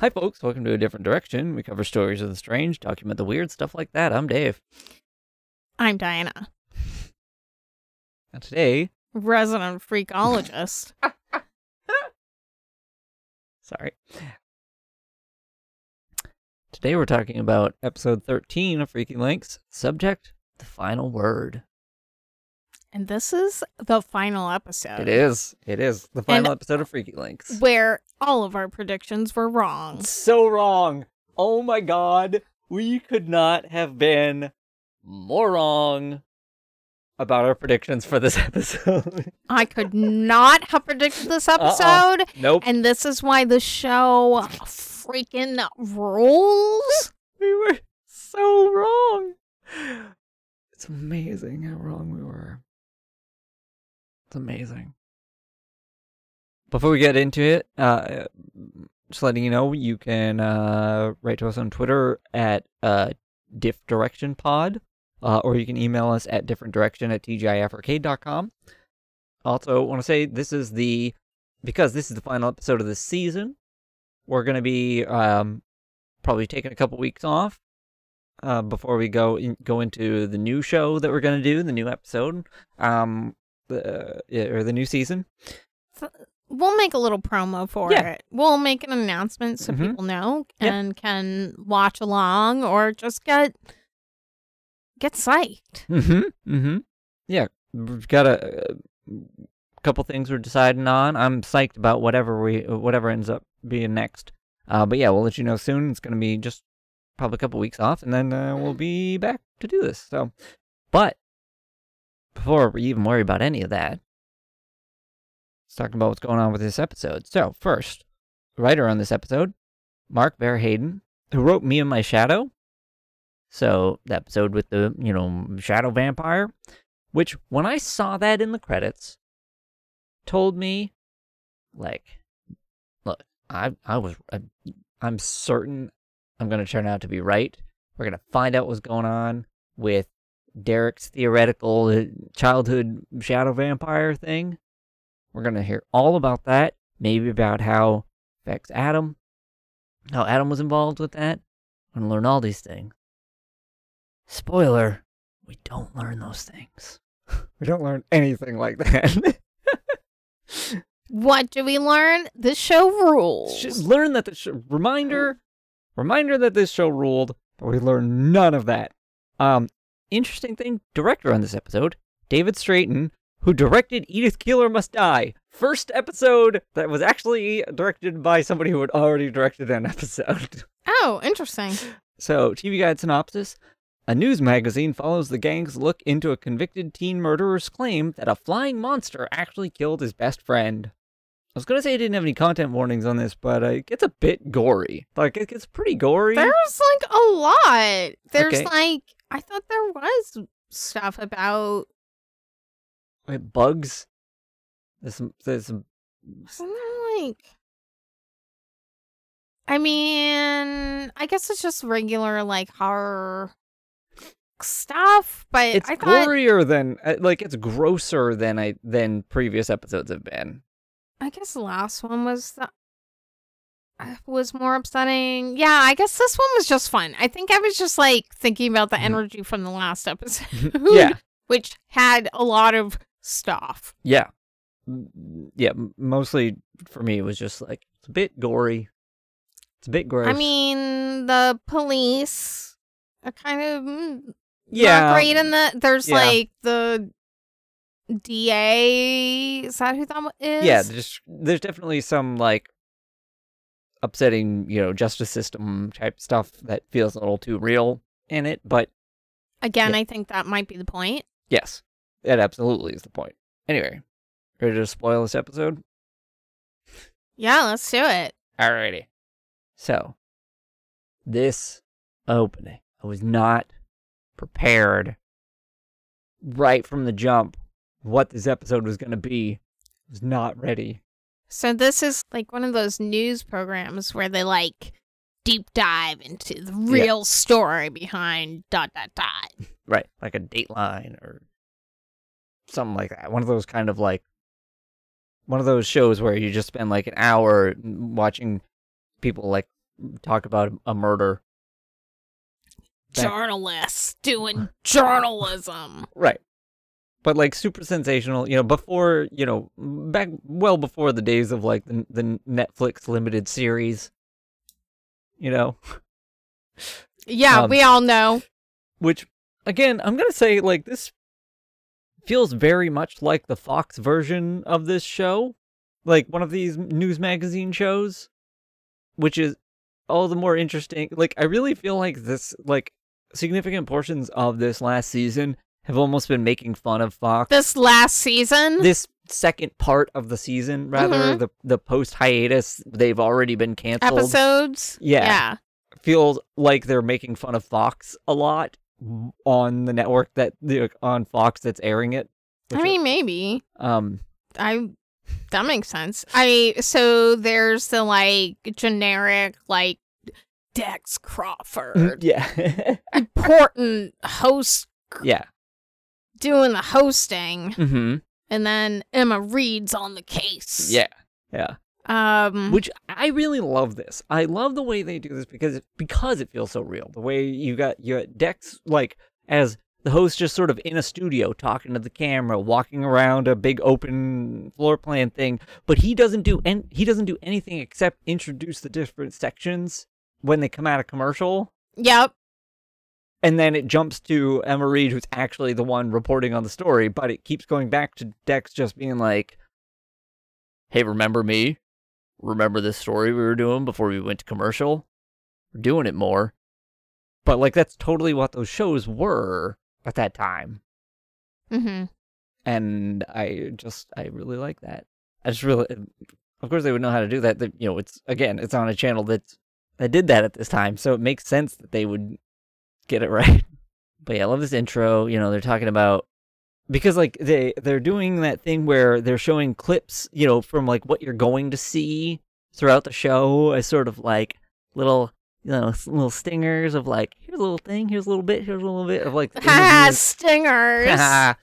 Hi folks, welcome to A Different Direction. We cover stories of the strange, document the weird, stuff like that. I'm Dave. I'm Diana. And today... resident freakologist. Sorry. Today we're talking about episode 13 of Freaky Links. Subject, the final word. And this is the final episode. It is. The final episode of Freaky Links. Where all of our predictions were wrong. So wrong. Oh my god. We could not have been more wrong about our predictions for this episode. I could not have predicted this episode. Nope. And this is why the show freaking rules. We were so wrong. It's amazing how wrong we were. It's amazing. Before we get into it, just letting you know, you can write to us on Twitter at diffdirectionpod, or you can email us at differentdirection@tgifarcade.com. Also, want to say because this is the final episode of the season, we're going to be probably taking a couple weeks off before we go into the new show that we're going to do, the new episode. Or the new season. We'll make a little promo for it. We'll make an announcement so people know and can watch along or just get psyched. Yeah, we've got a couple things we're deciding on. I'm psyched about whatever ends up being next. But yeah, we'll let you know soon. It's going to be just probably a couple weeks off, and then we'll be back to do this. So, but before we even worry about any of that, let's talk about what's going on with this episode. So first, the writer on this episode, Mark Verhayden, who wrote Me and My Shadow. So the episode with the, shadow vampire, which when I saw that in the credits, told me, look, I'm certain I'm going to turn out to be right. We're going to find out what's going on with Derek's theoretical childhood shadow vampire thing. We're going to hear all about that. Maybe about how it affects Adam. How Adam was involved with that. We're going to learn all these things. Spoiler, we don't learn those things. We don't learn anything like that. What do we learn? The show rules. Just learn that the show... Reminder that this show ruled, but we learn none of that. Interesting thing, director on this episode, David Strayton, who directed Edith Keeler Must Die. First episode that was actually directed by somebody who had already directed an episode. Oh, interesting. So, TV Guide synopsis. A news magazine follows the gang's look into a convicted teen murderer's claim that a flying monster actually killed his best friend. I was going to say it didn't have any content warnings on this, but it gets a bit gory. It gets pretty gory. There's, a lot. There's, I thought there was stuff about... Wait, bugs? There's some... Wasn't there, I mean, I guess it's just regular, horror stuff, but it's gorier than... it's grosser than previous episodes have been. I guess the last one was more upsetting. Yeah, I guess this one was just fun. I think I was just thinking about the energy from the last episode. Yeah. Which had a lot of stuff. Yeah. Yeah, mostly for me it was just it's a bit gory. It's a bit gross. I mean, the police are kind of not great in that. There's the DA, is that who that is? Yeah, there's definitely some upsetting, justice system type stuff that feels a little too real in it, but again, I think that might be the point. Yes, that absolutely is the point. Anyway, ready to spoil this episode? Yeah, let's do it. Alrighty. So, this opening, I was not prepared right from the jump what this episode was going to be. I was not ready. So this is one of those news programs where they deep dive into the real story behind ... Right, like a Dateline or something like that. One of those shows where you just spend an hour watching people talk about a murder. Journalists doing journalism. Right. But, like, super sensational, you know, before, you know, back well before the days of, like, the Netflix limited series, you know. Yeah, we all know. Which, again, I'm going to say, like, this feels very much like the Fox version of this show. Like, one of these news magazine shows, which is all the more interesting. Like, I really feel like this, like, significant portions of this last season have almost been making fun of Fox. This last season? This second part of the season, rather. Mm-hmm. The post-hiatus, they've already been canceled. Episodes? Yeah. Feels like they're making fun of Fox a lot on the network that, on Fox that's airing it. I mean, maybe. That makes sense. So there's the, like, generic, like, Dex Crawford. Yeah. Important host. Yeah. Doing the hosting, mm-hmm. and then Emma Reed's on the case. Yeah. Which I really love this. I love the way they do this because it feels so real. The way you got Dex, like, as the host, just sort of in a studio talking to the camera, walking around a big open floor plan thing. But he doesn't do anything except introduce the different sections when they come out of commercial. Yep. And then it jumps to Emma Reed, who's actually the one reporting on the story, but it keeps going back to Dex just being like, hey, remember me? Remember this story we were doing before we went to commercial? We're doing it more. But, like, that's totally what those shows were at that time. Mm-hmm. And I really like that. Of course they would know how to do that. You know, it's on a channel that did that at this time, so it makes sense that they would get it right. But yeah, I love this intro. You know, they're talking about, because, like, they're doing that thing where they're showing clips, you know, from, like, what you're going to see throughout the show as sort of, like, little, you know, little stingers of, like, here's a little thing, here's a little bit of, like, stingers. That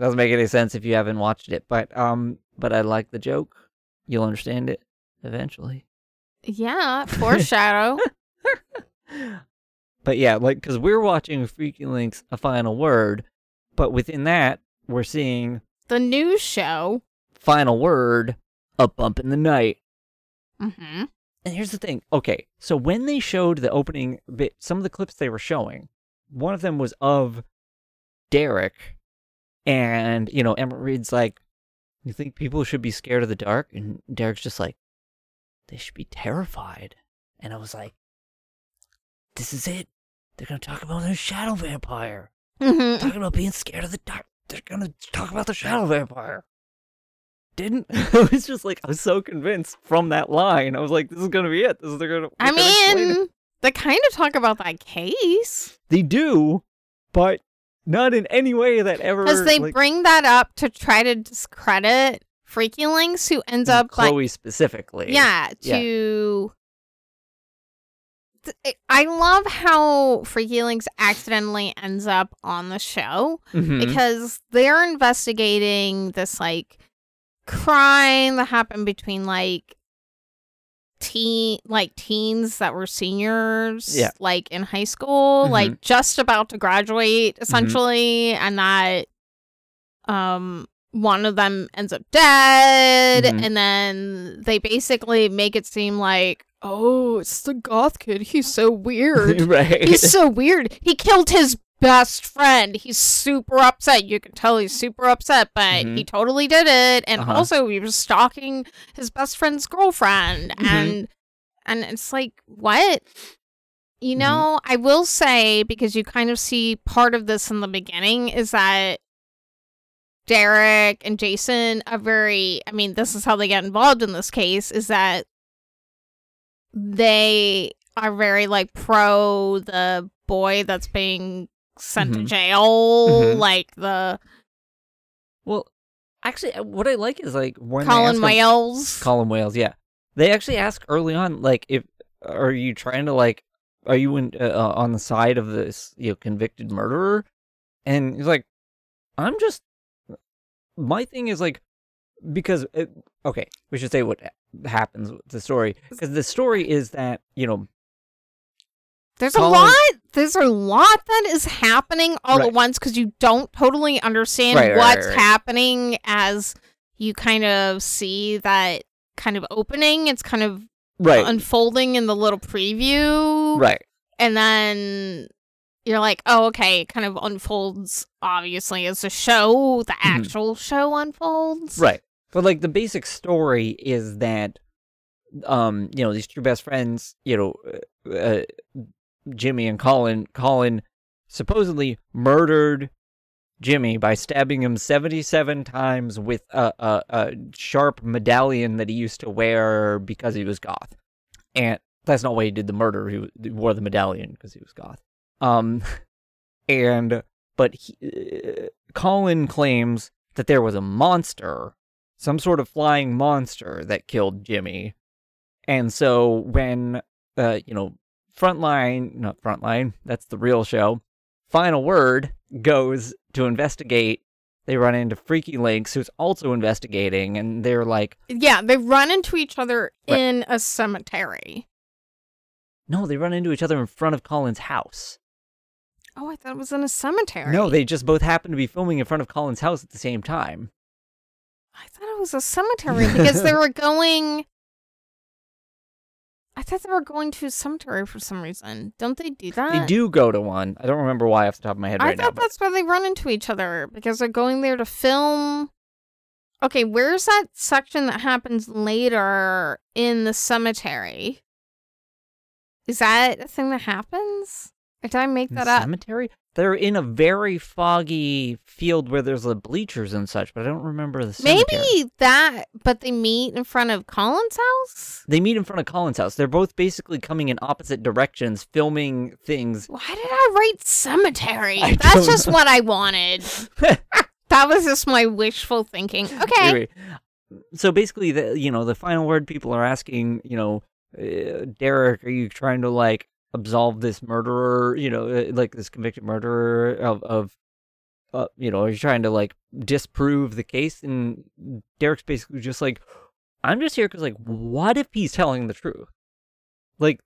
doesn't make any sense if you haven't watched it, but I like the joke. You'll understand it eventually. Yeah, foreshadow. But yeah, like, because we're watching Freaky Links, A Final Word, but within that, we're seeing the new show, Final Word, A Bump in the Night. Mm-hmm. And here's the thing. Okay, so when they showed the opening bit, some of the clips they were showing, one of them was of Derek, and, you know, Emma Reed's like, you think people should be scared of the dark? And Derek's just like, they should be terrified. And I was like, this is it. They're going to talk about the shadow vampire. Mm-hmm. Talking about being scared of the dark. They're going to talk about the shadow vampire. I was just like, I was so convinced from that line. I was like, this is going to be it. They kind of talk about that case. They do, but not in any way that ever. Because they bring that up to try to discredit Freaky Links, who ends up, Chloe, like, specifically. Yeah, to... Yeah. I love how Freaky Links accidentally ends up on the show, mm-hmm. because they're investigating this, like, crime that happened between, like, teens that were seniors, yeah. like, in high school, mm-hmm. like, just about to graduate, essentially, mm-hmm. and that one of them ends up dead, mm-hmm. and then they basically make it seem like, oh, it's the goth kid. He's so weird. Right. He's so weird. He killed his best friend. He's super upset. You can tell he's super upset, but mm-hmm. he totally did it. And uh-huh. also he was stalking his best friend's girlfriend. Mm-hmm. And it's like, what? You know, mm-hmm. I will say, because you kind of see part of this in the beginning, is that Derek and Jason are this is how they get involved in this case, is that they are very, like, pro the boy that's being sent mm-hmm. to jail, mm-hmm. like the... Well, actually, what I like is, like... when Colin Wales. Colin Wales, yeah. They actually ask early on, like, are you trying to, like, are you on the side of this, you know, convicted murderer? And he's like, I'm just... My thing is, like, because... Okay, we should say what happens with the story. Because the story is that, you know, There's a lot that is happening all at once because you don't totally understand what's happening as you kind of see that kind of opening. It's kind of unfolding in the little preview. Right. And then you're like, oh, okay, it kind of unfolds, obviously, as the show, the actual show unfolds. Right. But, like, the basic story is that, you know, these two best friends, you know, Jimmy and Colin. Colin supposedly murdered Jimmy by stabbing him 77 times with a sharp medallion that he used to wear because he was goth. And that's not why he did the murder. He wore the medallion because he was goth. Colin claims that there was a monster, some sort of flying monster that killed Jimmy. And so when, you know, Frontline, that's the real show, Final Word goes to investigate, they run into Freaky Links, who's also investigating, and they're like... Yeah, they run into each other in a cemetery. No, they run into each other in front of Colin's house. Oh, I thought it was in a cemetery. No, they just both happened to be filming in front of Colin's house at the same time. I thought it was a cemetery because they were going... I thought they were going to a cemetery for some reason. Don't they do that? They do go to one. I don't remember why off the top of my head right now. I thought that's why they run into each other, because they're going there to film. Okay, where's that section that happens later in the cemetery? Is that a thing that happens? Or did I make that up? Cemetery? They're in a very foggy field where there's the bleachers and such, but I don't remember the cemetery. Maybe that, but they meet in front of Colin's house? They meet in front of Colin's house. They're both basically coming in opposite directions, filming things. Why did I write cemetery? That's just what I wanted. That was just my wishful thinking. Okay. Anyway, so basically, the Final Word people are asking, you know, Derek, are you trying to, like, absolve this murderer, you know, like this convicted murderer of you know, he's trying to, like, disprove the case? And Derek's basically just like, I'm just here because, like, what if he's telling the truth? Like,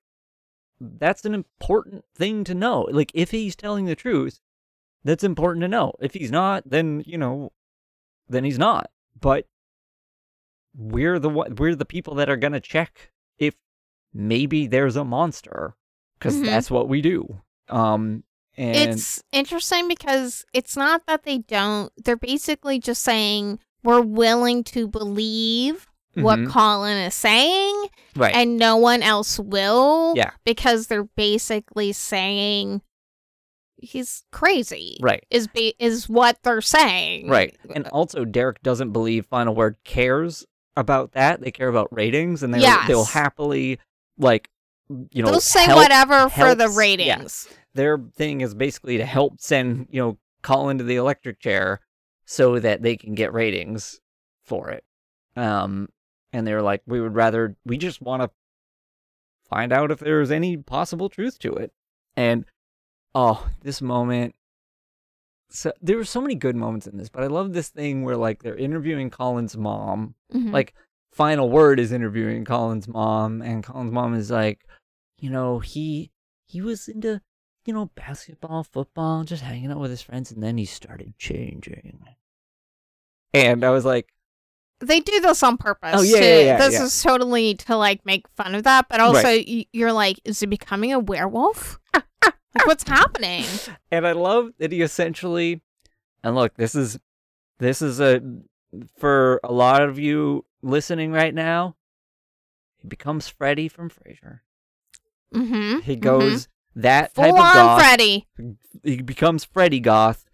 that's an important thing to know. Like, if he's telling the truth, that's important to know. If he's not, then, you know, then he's not. But we're the people that are going to check if maybe there's a monster. Because that's what we do. And it's interesting because it's not that they don't. They're basically just saying we're willing to believe what Colin is saying. Right. And no one else will. Yeah. Because they're basically saying he's crazy. Right. Is what they're saying. Right. And also Derek doesn't believe Final Word cares about that. They care about ratings. And they'll happily, like... You know, they'll say whatever for the ratings. Yeah. Their thing is basically to help send, you know, Colin to the electric chair so that they can get ratings for it. And they're like, we just want to find out if there's any possible truth to it. And, oh, this moment. So there were so many good moments in this, but I love this thing where, like, they're interviewing Colin's mom. Mm-hmm. Like, Final Word is interviewing Colin's mom, and Colin's mom is like, you know, he was into, you know, basketball, football, just hanging out with his friends, and then he started changing. And I was like... They do this on purpose. Oh, yeah. This is totally to, like, make fun of that, but also you're like, is he becoming a werewolf? Like, what's happening? And I love that he essentially... And look, this is a... For a lot of you listening right now, he becomes Freddy from Frasier. Mm-hmm. He goes that full type of goth. Freddy. He becomes Freddy goth.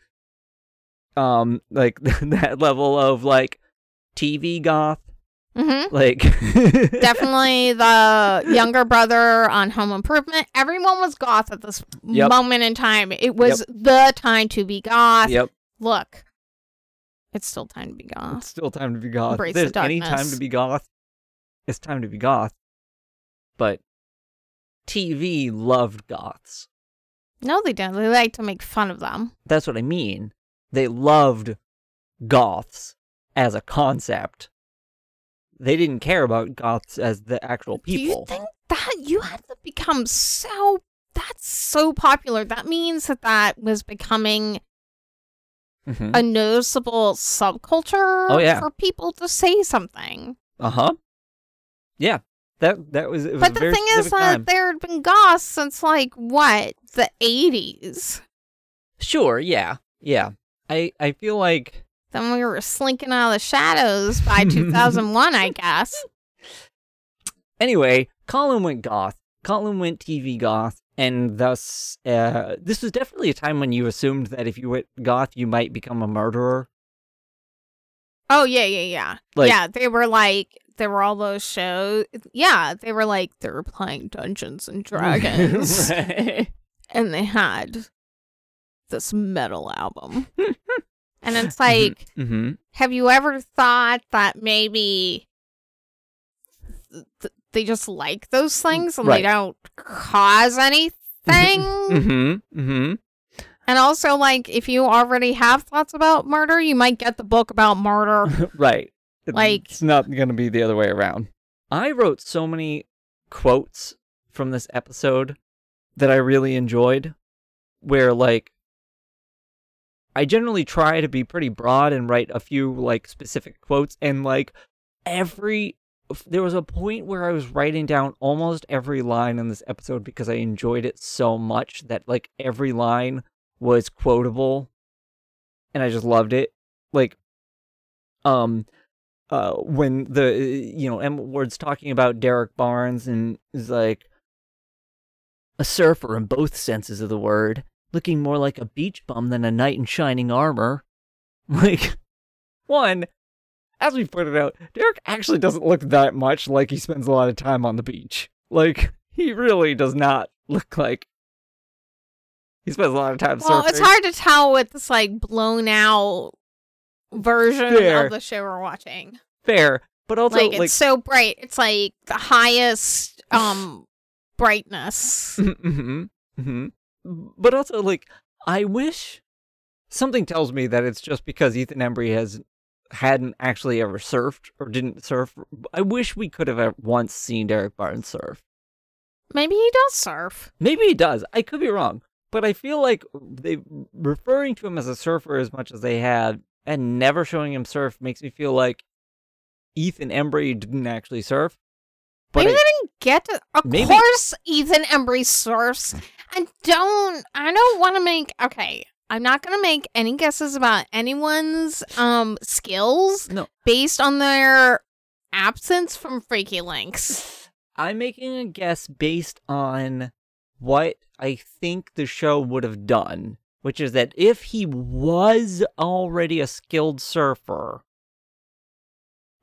Like that level of, like, TV goth. Mm-hmm. Like definitely the younger brother on Home Improvement. Everyone was goth at this moment in time. It was the time to be goth. Yep. Look. It's still time to be goth. It's still time to be goth. Embrace the darkness. Any time to be goth, it's time to be goth. But TV loved goths. No, they didn't. They liked to make fun of them. That's what I mean. They loved goths as a concept. they didn't care about goths as the actual people. Do you think that you had to become so... That's so popular. That means that that was becoming a noticeable subculture for people to say something. Yeah. That was. But the thing is that there had been goths since like what, the 80s. Sure. Yeah. I feel like then we were slinking out of the shadows by 2001, I guess. Anyway, Colin went goth. Colin went TV goth. And thus, this was definitely a time when you assumed that if you went goth, you might become a murderer. Oh, yeah. Like, yeah, they were like, there were all those shows. Yeah, they were like, they were playing Dungeons and Dragons. Right. And they had this metal album. And it's like, have you ever thought that maybe... They just like those things and they don't cause anything. And also, like, if you already have thoughts about murder, you might get the book about murder. Right. Like, it's not going to be the other way around. I wrote so many quotes from this episode that I really enjoyed where, like, I generally try to be pretty broad and write a few, like, specific quotes, and, like, there was a point where I was writing down almost every line in this episode because I enjoyed it so much that, like, every line was quotable, and I just loved it. Like, when the, you know, Emma Ward's talking about Derek Barnes and is like, a surfer in both senses of the word, looking more like a beach bum than a knight in shining armor. Like, one... As we pointed out, Derek actually doesn't look that much like he spends a lot of time on the beach. Like, he really does not look like he spends a lot of time surfing. Well, it's hard to tell with this, like, blown-out version of the show we're watching. Fair. But also, like... it's so bright. It's, like, the highest brightness. But also, like, I wish... Something tells me that it's just because Ethan Embry hadn't actually ever surfed or didn't surf. I wish we could have once seen Derek Barnes surf. Maybe he does surf. Maybe he does. I could be wrong. But I feel like they referring to him as a surfer as much as they had and never showing him surf makes me feel like Ethan Embry didn't actually surf. But maybe they didn't get to... Of course Ethan Embry surfs. I don't want to make... Okay. I'm not going to make any guesses about anyone's skills based on their absence from Freaky Links. I'm making a guess based on what I think the show would have done, which is that if he was already a skilled surfer,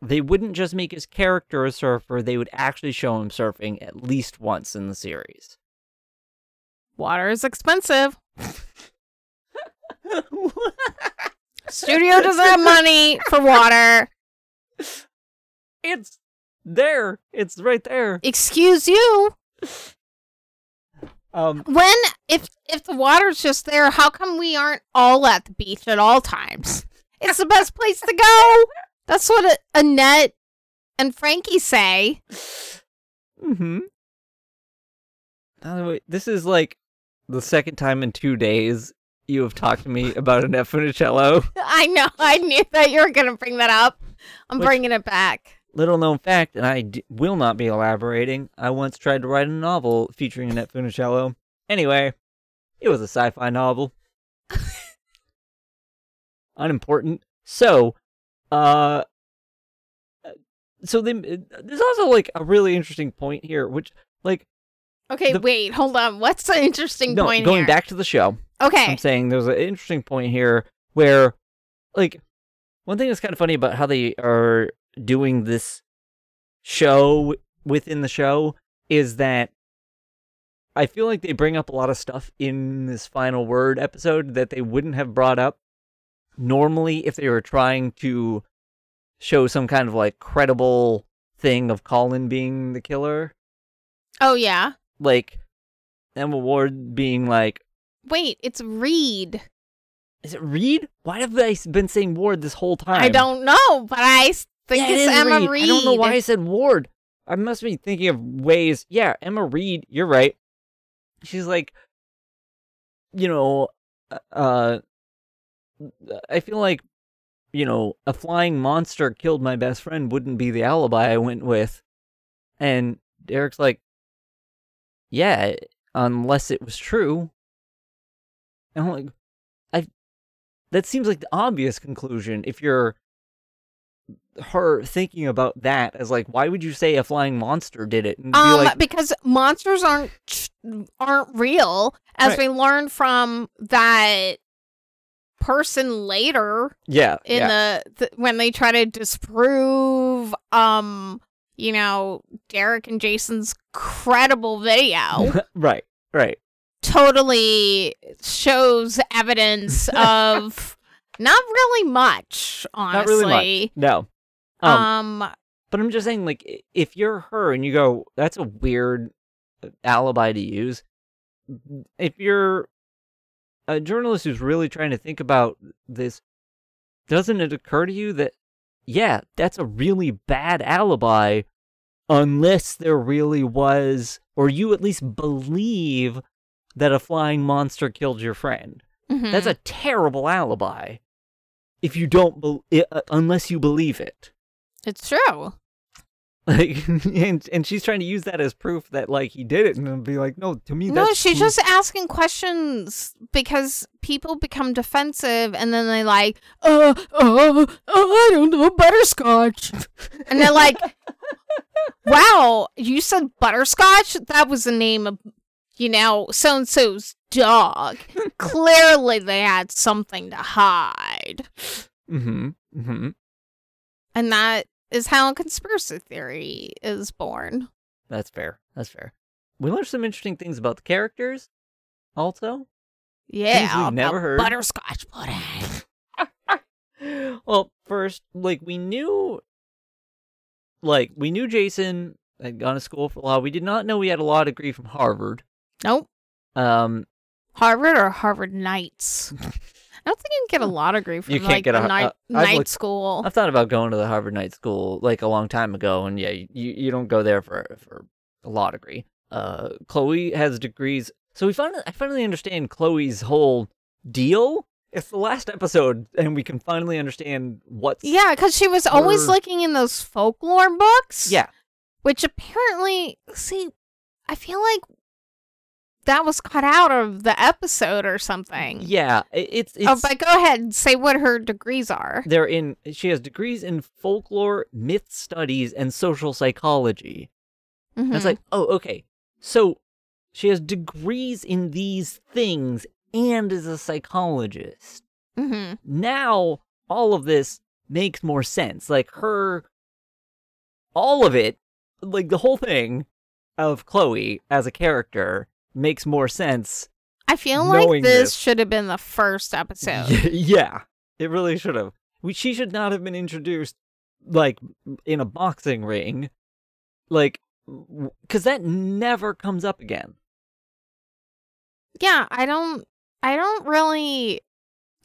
they wouldn't just make his character a surfer, they would actually show him surfing at least once in the series. Water is expensive. Studio doesn't have money for water. It's there. It's right there. Excuse you. When if the water's just there, how come we aren't all at the beach at all times? It's the best place to go. That's what Annette and Frankie say. By the way, this is like the second time in 2 days you have talked to me about Annette Funicello. I know. I knew that you were going to bring that up. Which, bringing it back. Little known fact, and I will not be elaborating, I once tried to write a novel featuring Annette Funicello. Anyway, it was a sci-fi novel. Unimportant. So, there's also, like, a really interesting point here, which, like... Okay, wait, hold on. What's the interesting point here? Going back to the show. Okay. I'm saying there's an interesting point here where, like, one thing that's kind of funny about how they are doing this show within the show is that I feel like they bring up a lot of stuff in this Final Word episode that they wouldn't have brought up normally if they were trying to show some kind of, like, credible thing of Colin being the killer. Oh, yeah. Like, Emma Ward being like... Wait, it's Reed. Is it Reed? Why have I been saying Ward this whole time? I don't know, but I think it's Emma Reed. I don't know why I said Ward. I must be thinking of ways. Yeah, Emma Reed, you're right. She's like, you know, I feel like, you know, a flying monster killed my best friend wouldn't be the alibi I went with. And Derek's like, yeah, unless it was true. And I'm like, that seems like the obvious conclusion if you're her thinking about that as like, why would you say a flying monster did it? And be like, because monsters aren't real, as right. We learned from that person later. Yeah, in the when they try to disprove, you know, Derek and Jason's credible video. right. Totally shows evidence of not really much. No. But I'm just saying, like, if you're her and you go, that's a weird alibi to use. If you're a journalist who's really trying to think about this, doesn't it occur to you that, yeah, that's a really bad alibi unless there really was, or you at least believe that a flying monster killed your friend. Mm-hmm. That's a terrible alibi if you don't unless you believe it. It's true. Like, and she's trying to use that as proof that, like, he did it, and it'll be like, no, to me that's... No, she's just asking questions because people become defensive, and then they like, I don't know, butterscotch. And they're like, wow, you said butterscotch? That was the name of... You know, so-and-so's dog. Clearly they had something to hide. Mm-hmm. Mm-hmm. And that is how conspiracy theory is born. That's fair. We learned some interesting things about the characters, also. Yeah, we've never heard. Butterscotch pudding. Well, first, like, we knew Jason had gone to school for law. We did not know he had a law degree from Harvard. Nope. Harvard or Harvard Nights? I don't think you can get a law degree from night school. I've thought about going to the Harvard Night School like a long time ago, and yeah, you don't go there for a law degree. Chloe has degrees, so I finally understand Chloe's whole deal. It's the last episode, and we can finally understand what's... Yeah, because she was always looking in those folklore books. Yeah, which apparently, see, I feel like that was cut out of the episode or something. Yeah, it's. Oh, but go ahead and say what her degrees are. She has degrees in folklore, myth studies, and social psychology. Mm-hmm. And it's like, oh, okay. So she has degrees in these things and is a psychologist. Mm-hmm. Now all of this makes more sense. Like all of it, like the whole thing of Chloe as a character. Makes more sense. I feel like this should have been the first episode. Yeah, it really should have. She should not have been introduced, like, in a boxing ring. Like, because that never comes up again. Yeah, I don't really...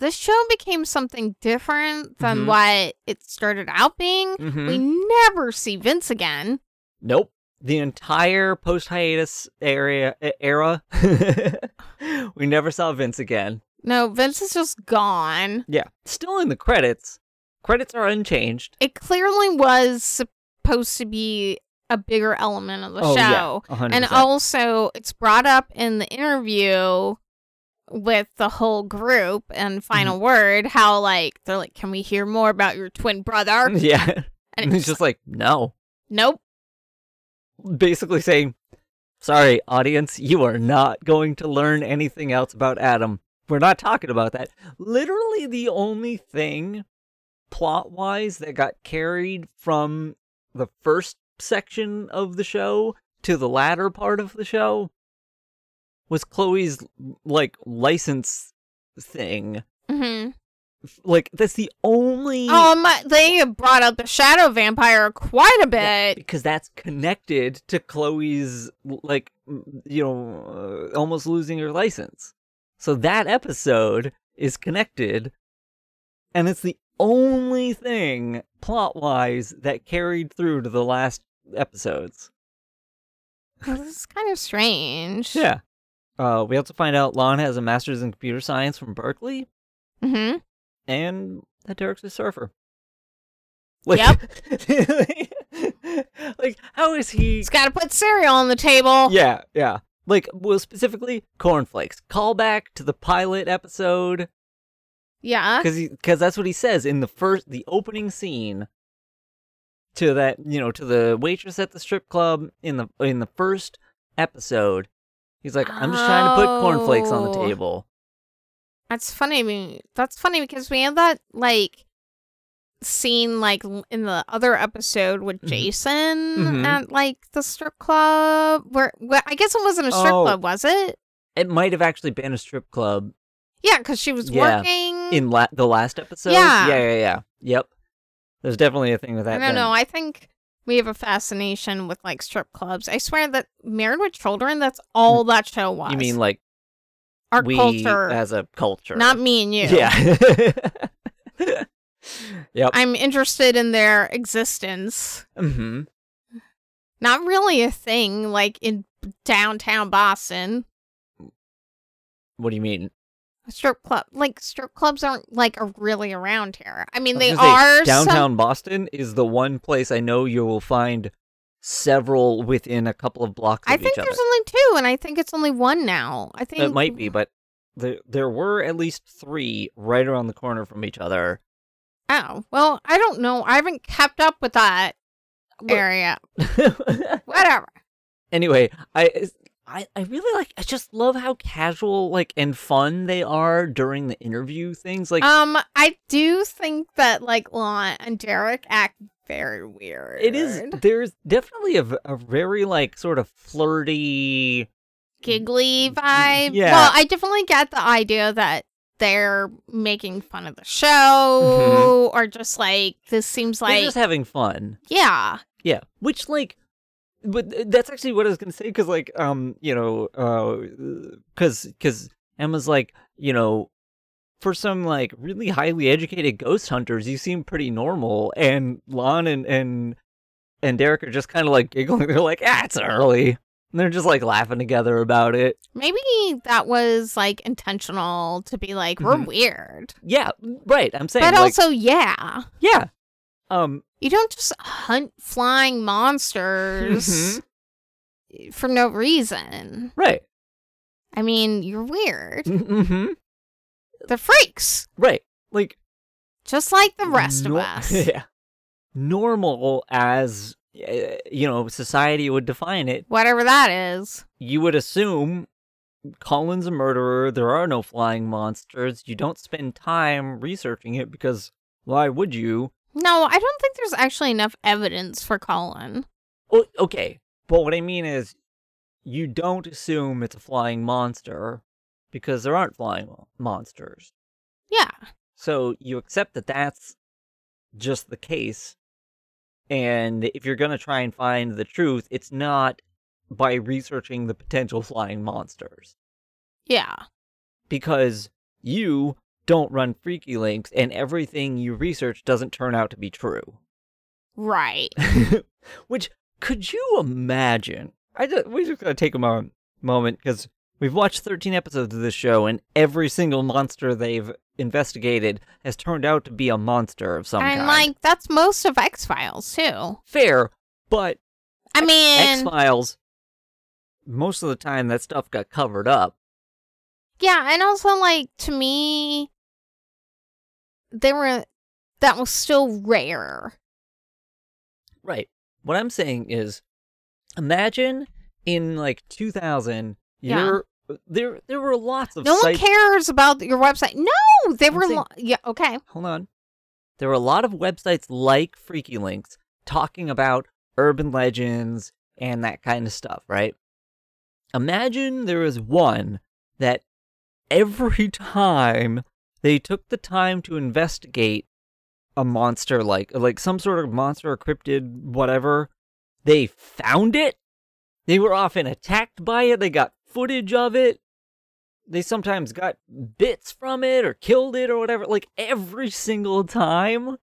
This show became something different than what it started out being. Mm-hmm. We never see Vince again. Nope. The entire post-hiatus era, we never saw Vince again. No, Vince is just gone. Yeah. Still in the credits. Credits are unchanged. It clearly was supposed to be a bigger element of the show. Yeah, 100%. And also, it's brought up in the interview with the whole group and Final Word, how, like, they're like, can we hear more about your twin brother? Yeah. And he's just like, no. Nope. Basically saying, sorry, audience, you are not going to learn anything else about Adam. We're not talking about that. Literally the only thing plot-wise that got carried from the first section of the show to the latter part of the show was Chloe's, like, license thing. Mm-hmm. Like, that's the only... they brought up the shadow vampire quite a bit. Yeah, because that's connected to Chloe's, like, you know, almost losing her license. So that episode is connected, and it's the only thing plot-wise that carried through to the last episodes. This is kind of strange. Yeah. We also find out Lon has a master's in computer science from Berkeley. Mm-hmm. And that Derek's a surfer. Like, yep. Like, how is he... He's got to put cereal on the table. Yeah, yeah. Like, well, specifically, Corn Flakes. Call back to the pilot episode. Yeah. Because that's what he says in the opening scene to that, you know, to the waitress at the strip club in the first episode. He's like, I'm just trying to put Corn Flakes on the table. That's funny. I mean, that's funny because we had that, like, scene, like, in the other episode with Jason mm-hmm. at, like, the strip club. Where I guess it wasn't a strip club, was it? It might have actually been a strip club. Yeah, because she was working. In the last episode? Yeah. Yeah. Yep. There's definitely a thing with that. I don't know. I think we have a fascination with, like, strip clubs. I swear that Married with Children, that's all that show was. You mean, like, our culture. As a culture. Not me and you. Yeah. Yep. I'm interested in their existence. Mm-hmm. Not really a thing, like, in downtown Boston. What do you mean? Strip club, like, strip clubs aren't, like, really around here. I mean, they are. Downtown Boston is the one place I know you will find several within a couple of blocks of each other. I think there's only two, and I think it's only one now. I think it might be, but there were at least three right around the corner from each other. Oh, well, I don't know. I haven't kept up with that area. Whatever. Anyway, I really like. I just love how casual, like, and fun they are during the interview things. Like, I do think that, like, Lon and Derek act very weird. It is. There's definitely a very, like, sort of flirty, giggly vibe. Yeah. Well, I definitely get the idea that they're making fun of the show, mm-hmm. or just like this seems like they're just having fun. Yeah. Yeah. Which, like. But that's actually what I was going to say, because, like, you know, because Emma's like, you know, for some, like, really highly educated ghost hunters, you seem pretty normal. And Lon and Derek are just kind of, like, giggling. They're like, it's early. And they're just, like, laughing together about it. Maybe that was, like, intentional to be like, we're mm-hmm. weird. Yeah, right. I'm saying. But like, also, yeah. Yeah. You don't just hunt flying monsters mm-hmm. for no reason. Right. I mean, you're weird. Mm-hmm. They're freaks. Right. Like, just like the rest of us. Yeah. Normal as, you know, society would define it. Whatever that is. You would assume Colin's a murderer. There are no flying monsters. You don't spend time researching it because why would you? No, I don't think there's actually enough evidence for Colin. Well, okay, but what I mean is you don't assume it's a flying monster because there aren't flying monsters. Yeah. So you accept that that's just the case, and if you're going to try and find the truth, it's not by researching the potential flying monsters. Yeah. Because you don't run Freaky Links, and everything you research doesn't turn out to be true. Right. Which, could you imagine? We just gotta take a moment, because we've watched 13 episodes of this show, and every single monster they've investigated has turned out to be a monster of some kind. And, like, that's most of X-Files, too. Fair, but I mean, X-Files, most of the time that stuff got covered up. Yeah, and also, like, to me, that was still rare. Right. What I'm saying is, imagine in, like, 2000, there were lots of sites. No one cares about your website. No, they were, okay. Hold on. There were a lot of websites like Freaky Links talking about urban legends and that kind of stuff, right? Imagine there was one that every time they took the time to investigate a monster, like some sort of monster or cryptid, whatever, they found it. They were often attacked by it. They got footage of it. they sometimes got bits from it or killed it or whatever, like every single time.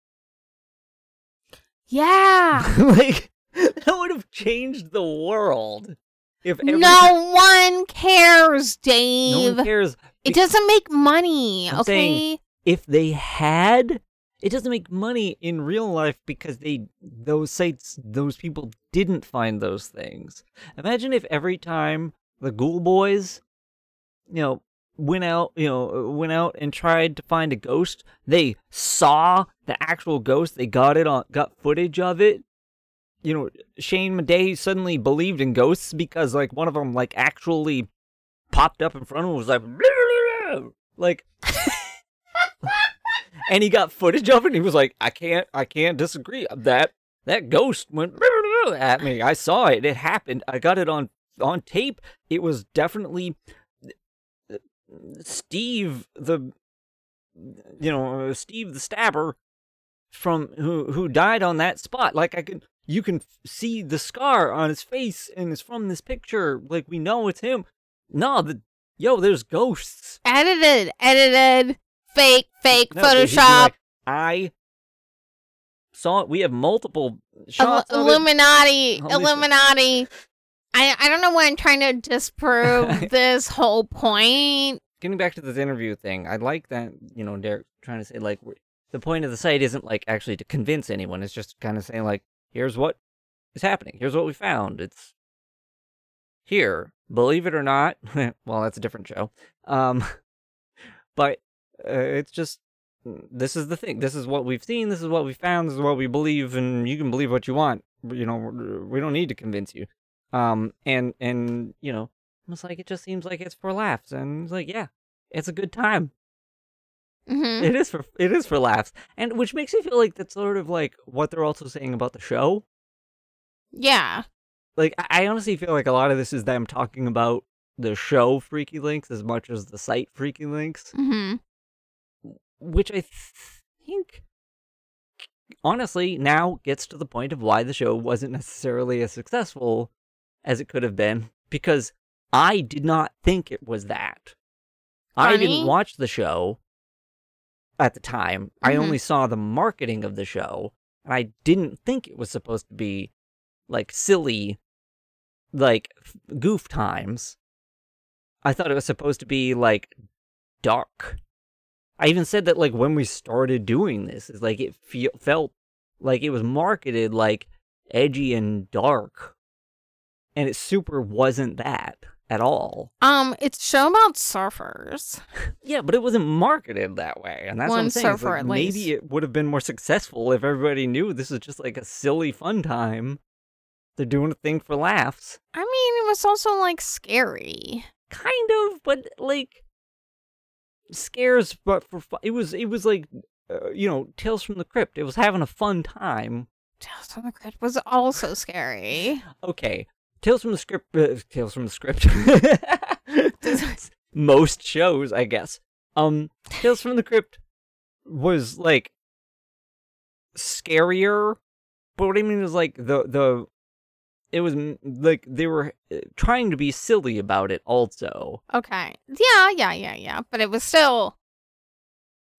Yeah. Like, that would have changed the world. If no one cares, Dave. No one cares. It doesn't make money, I'm okay? If they had, it doesn't make money in real life because those sites, those people didn't find those things. Imagine if every time the Ghoul Boys, went out and tried to find a ghost, they saw the actual ghost, they got footage of it. Shane Madej suddenly believed in ghosts because, like, one of them, like, actually popped up in front of him and was like, blah, blah, blah. Like, and he got footage of it and he was like, I can't disagree. That ghost went blah, blah, blah, at me. I saw it. It happened. I got it on tape. It was definitely Steve, Steve the Stabber from who died on that spot. Like, you can see the scar on his face, and it's from this picture. Like, we know it's him. No, there's ghosts. Edited. Fake, Photoshop. Like, I saw it. We have multiple shots of Illuminati. Illuminati. I don't know why I'm trying to disprove this whole point. Getting back to this interview thing, I like that, Derek trying to say, like, the point of the site isn't, like, actually to convince anyone. It's just kind of saying, like, here's what is happening. Here's what we found. It's here. Believe it or not. Well, that's a different show. But it's just, this is the thing. This is what we've seen. This is what we found. This is what we believe. And you can believe what you want. We don't need to convince you. And it's like, it just seems like it's for laughs. And it's like, yeah, it's a good time. Mm-hmm. It is for laughs, and which makes me feel like that's sort of like what they're also saying about the show. Yeah, like I honestly feel like a lot of this is them talking about the show Freaky Links as much as the site Freaky Links, mm-hmm. which I think honestly now gets to the point of why the show wasn't necessarily as successful as it could have been, because I did not think it was that. Funny. I didn't watch the show at the time. Mm-hmm. I only saw the marketing of the show, and I didn't think it was supposed to be, like, silly, like, goof times. I thought it was supposed to be, like, dark. I even said that, like, when we started doing this, it's like it felt like it was marketed, like, edgy and dark, and it super wasn't that at all. It's a show about surfers. Yeah, but it wasn't marketed that way, and that's one what I'm saying. Surfer, like, at maybe least. It would have been more successful if everybody knew this is just like a silly fun time. They're doing a thing for laughs. I mean, it was also like scary, kind of, but like scares, but for fun. It was like Tales from the Crypt. It was having a fun time. Tales from the Crypt was also scary. Okay. Tales from the Script. Most shows, I guess. Tales from the Crypt was, like, scarier. But what I mean is, like, it was, like, they were trying to be silly about it also. Okay. Yeah. But it was still,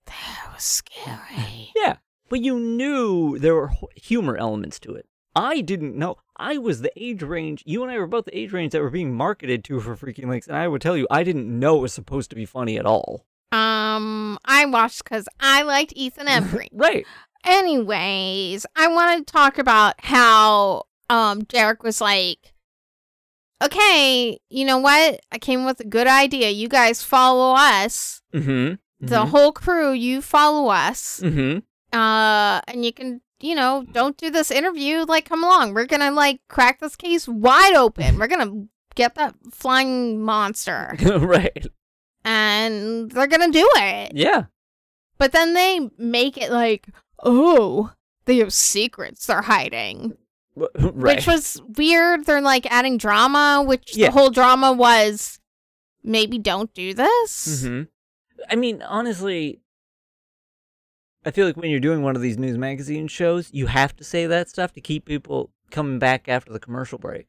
that was scary. Yeah. But you knew there were humor elements to it. I didn't know. I was the age range. You and I were both the age range that were being marketed to for Freaky Links, and I would tell you, I didn't know it was supposed to be funny at all. I watched because I liked Ethan Embry. Right. Anyways, I want to talk about how Derek was like, okay, you know what? I came with a good idea. You guys follow us. Mm-hmm. The whole crew, you follow us. Mm-hmm. And you can, don't do this interview. Like, come along. We're going to, like, crack this case wide open. We're going to get that flying monster. Right. And they're going to do it. Yeah. But then they make it like, oh, they have secrets they're hiding. Right. Which was weird. They're, like, adding drama, which The whole drama was maybe don't do this. Mm-hmm. I mean, honestly, I feel like when you're doing one of these news magazine shows, you have to say that stuff to keep people coming back after the commercial break.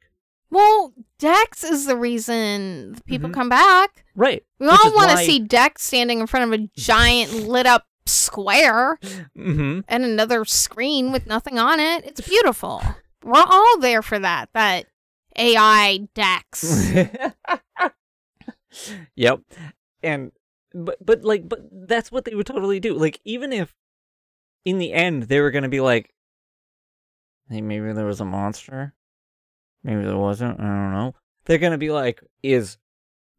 Well, Dex is the reason people come back. Right. We all want to see Dex standing in front of a giant lit up square and another screen with nothing on it. It's beautiful. We're all there for that. That AI Dex. Yep. And but that's what they would totally do. Like, even if in the end they were going to be like, hey, maybe there was a monster, maybe there wasn't, I don't know. They're going to be like,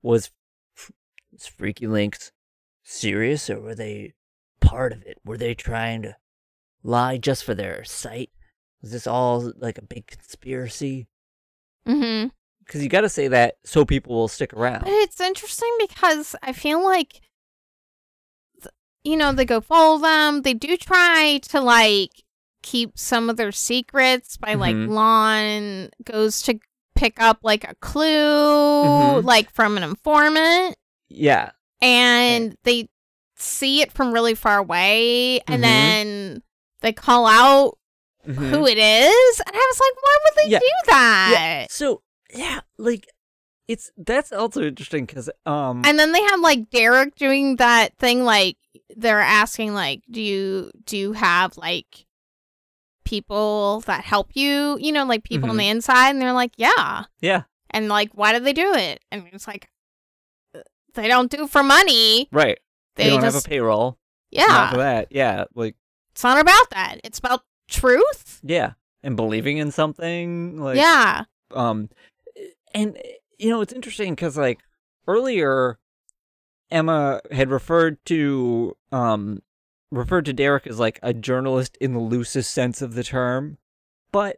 was Freaky Links serious, or were they part of it? Were they trying to lie just for their sight? Was this all like a big conspiracy? Mm-hmm. Because you got to say that so people will stick around. But it's interesting because I feel like, they go follow them. They do try to, keep some of their secrets by, Lon goes to pick up, a clue, from an informant. Yeah. And they see it from really far away, and then they call out who it is. And I was like, why would they do that? Yeah. So... yeah, that's also interesting because and then they have Derek doing that thing they're asking do you have people that help you, people on the inside, and they're like yeah, and why do they do it? I mean, it's they don't do it for money, right? They don't have a payroll. Yeah, for that. Yeah, it's not about that. It's about truth. Yeah, and believing in something. Yeah. And it's interesting because earlier Emma had referred to Derek as a journalist in the loosest sense of the term, but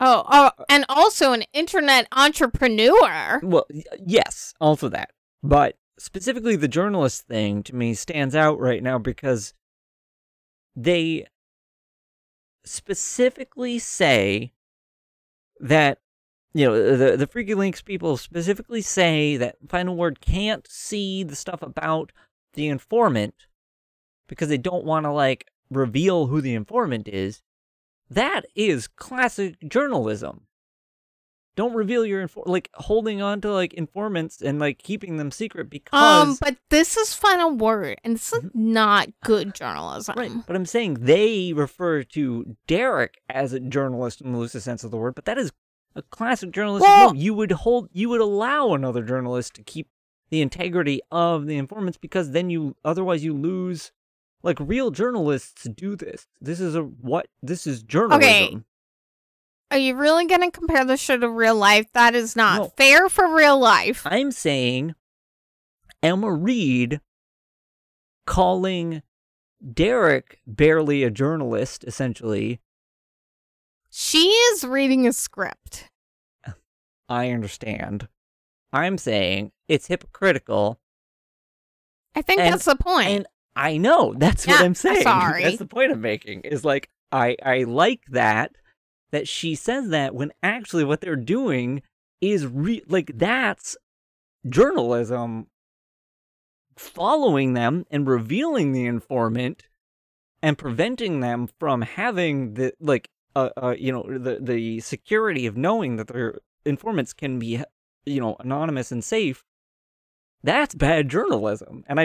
and also an internet entrepreneur. Well, yes, also that, but specifically the journalist thing to me stands out right now because they specifically say that. The Freaky Links people specifically say that Final Word can't see the stuff about the informant because they don't want to, reveal who the informant is. That is classic journalism. Don't reveal your holding on to, informants and, keeping them secret because... but this is Final Word, and this is not good journalism. Right, but I'm saying they refer to Derek as a journalist in the loosest sense of the word, but that is a classic journalist. Well, you would allow another journalist to keep the integrity of the informants because then otherwise you lose. Real journalists do this. This is journalism. Okay. Are you really going to compare this show to real life? That is not fair for real life. I'm saying Emma Reed calling Derek barely a journalist, essentially. She is reading a script. I understand. I'm saying it's hypocritical. I think that's the point. And I know. That's what I'm saying. Sorry. That's the point I'm making. Is I like that she says that when actually what they're doing is that's journalism, following them and revealing the informant and preventing them from having the the security of knowing that their informants can be, anonymous and safe. That's bad journalism, and I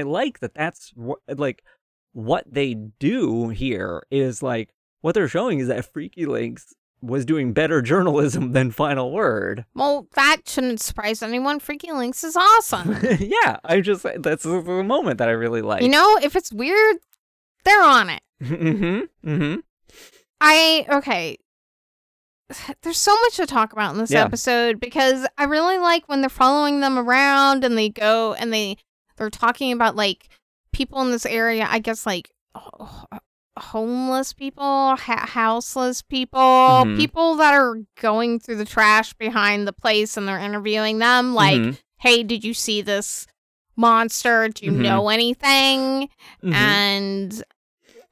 like that. That's what they do here is what they're showing is that Freaky Links was doing better journalism than Final Word. Well, that shouldn't surprise anyone. Freaky Links is awesome. Yeah, that's the moment that I really like. If it's weird, they're on it. There's so much to talk about in this episode because I really like when they're following them around and they go and they're talking about people in this area, I guess homeless people, houseless people, people that are going through the trash behind the place and they're interviewing them hey, did you see this monster? Do you know anything? And...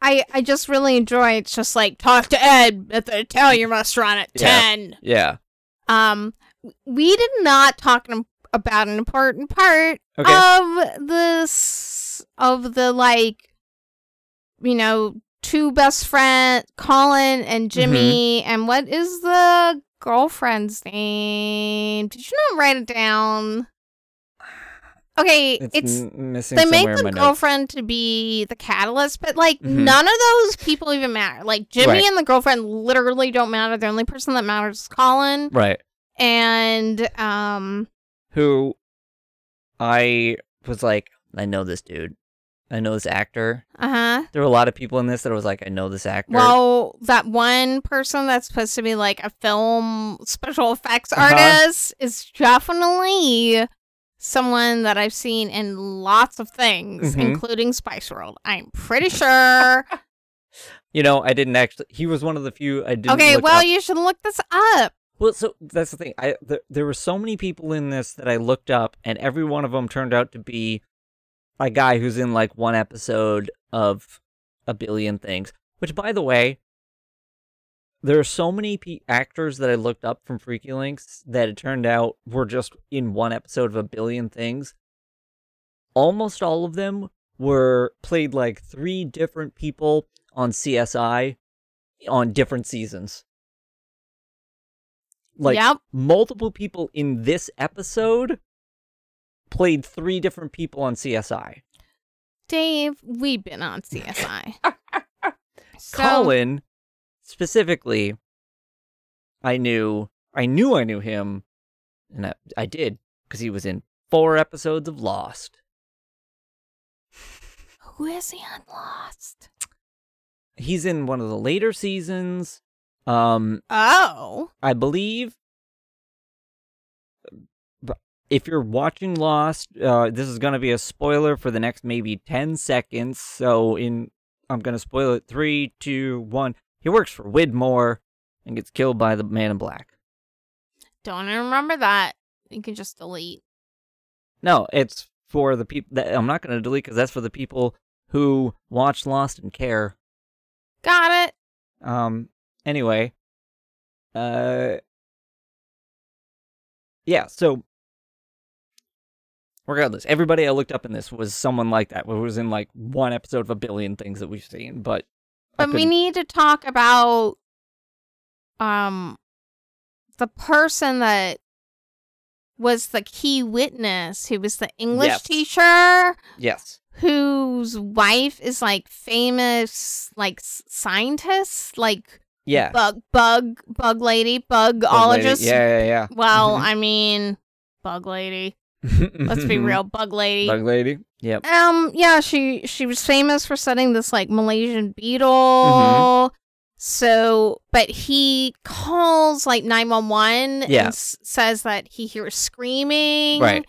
I just really enjoy it. It's just talk to Ed at the Italian restaurant at 10. Yeah. We did not talk about an important part of the two best friends, Colin and Jimmy, and what is the girlfriend's name? Did you not write it down? Okay, it's missing. They make the girlfriend notes. To be the catalyst, but like none of those people even matter. Like Jimmy and the girlfriend literally don't matter. The only person that matters is Colin, right? And who I was like, I know this dude. I know this actor. There were a lot of people in this that was like, I know this actor. Well, that one person that's supposed to be like a film special effects artist is definitely someone that I've seen in lots of things, including Spice World. I'm pretty sure. You know, I didn't actually. He was one of the few I didn't. Okay, well, you should look this up. Well, so that's the thing. There were so many people in this that I looked up, and every one of them turned out to be a guy who's in, like, one episode of a billion things. Which, by the way, there are so many actors that I looked up from Freaky Links that it turned out were just in one episode of a billion things. Almost all of them were played, like, 3 different people on CSI on different seasons. Like, multiple people in this episode played 3 different people on CSI. Dave, we've been on CSI. So... Colin, specifically, I knew him, and I did, because he was in 4 episodes of Lost. Who is he on Lost? He's in one of the later seasons. I believe if you're watching Lost, this is going to be a spoiler for the next maybe 10 seconds. So I'm going to spoil it. 3, 2, 1. He works for Widmore and gets killed by the Man in Black. Don't remember that. You can just delete. No, it's for the people that I'm not going to delete because that's for the people who watch Lost and care. Got it. Anyway, so regardless, everybody I looked up in this was someone like that, who was in like one episode of a billion things that we've seen, but we need to talk about the person that was the key witness, who was the English teacher. Yes. Whose wife is like famous, like scientist, like... Yeah. Bug lady, bugologist. Yeah. Well, I mean, bug lady. Let's be real, bug lady. Bug lady. Yep. Yeah, she was famous for studying this like Malaysian beetle. So, but he calls like 911 and says that he hears screaming. Right.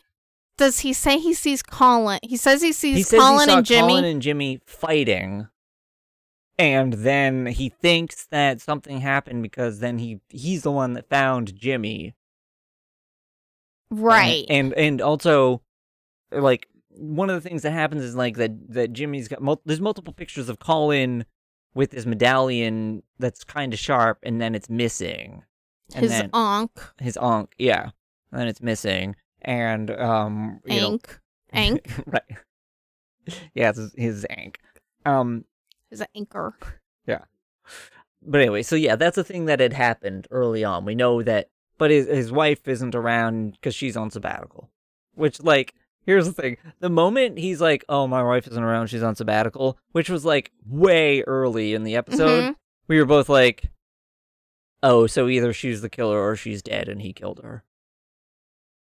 Does he say he sees Colin? He says he sees Colin and Jimmy. Colin and Jimmy fighting. And then he thinks that something happened because then he's the one that found Jimmy. Right. And also, like, one of the things that happens is, like, that Jimmy's got... There's multiple pictures of Colin with his medallion that's kind of sharp, and then it's missing. And his onk. His onk, yeah. And then it's missing. And, Ank. Right. Yeah, it's his ank. Is an anchor. Yeah. But anyway, so yeah, that's a thing that had happened early on. We know that, but his wife isn't around because she's on sabbatical. Which, like, here's the thing. The moment he's like, oh, my wife isn't around, she's on sabbatical, which was, like, way early in the episode, we were both like, oh, so either she's the killer or she's dead and he killed her.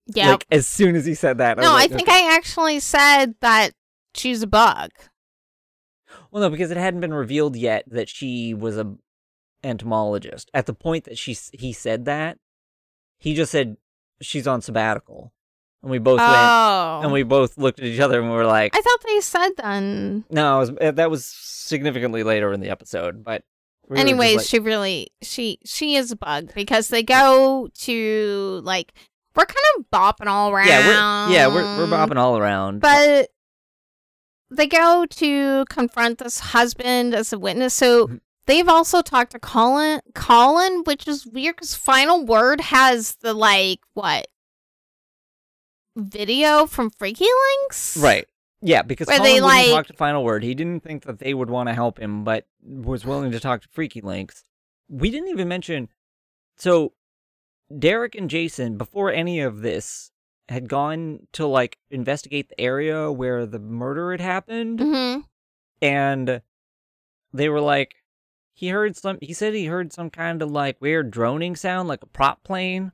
Yeah. Like, as soon as he said that. No, I think I actually said that she's a bug. Well, no, because it hadn't been revealed yet that she was an entomologist. At the point that he said that, he just said she's on sabbatical, and we both went and we both looked at each other and we were like, "I thought they said then." No, that was significantly later in the episode. But anyways, like, she is a bug because they go to like we're kind of bopping all around. Yeah, we're bopping all around, but they go to confront this husband as a witness. So they've also talked to Colin, which is weird because Final Word has the, like, what? Video from Freaky Links? Right. Yeah, because Colin wouldn't talk to Final Word. He didn't think that they would want to help him, but was willing to talk to Freaky Links. We didn't even mention... So Derek and Jason, before any of this, had gone to, like, investigate the area where the murder had happened. Mm-hmm. And they were like, he said he heard some kind of, like, weird droning sound, like a prop plane.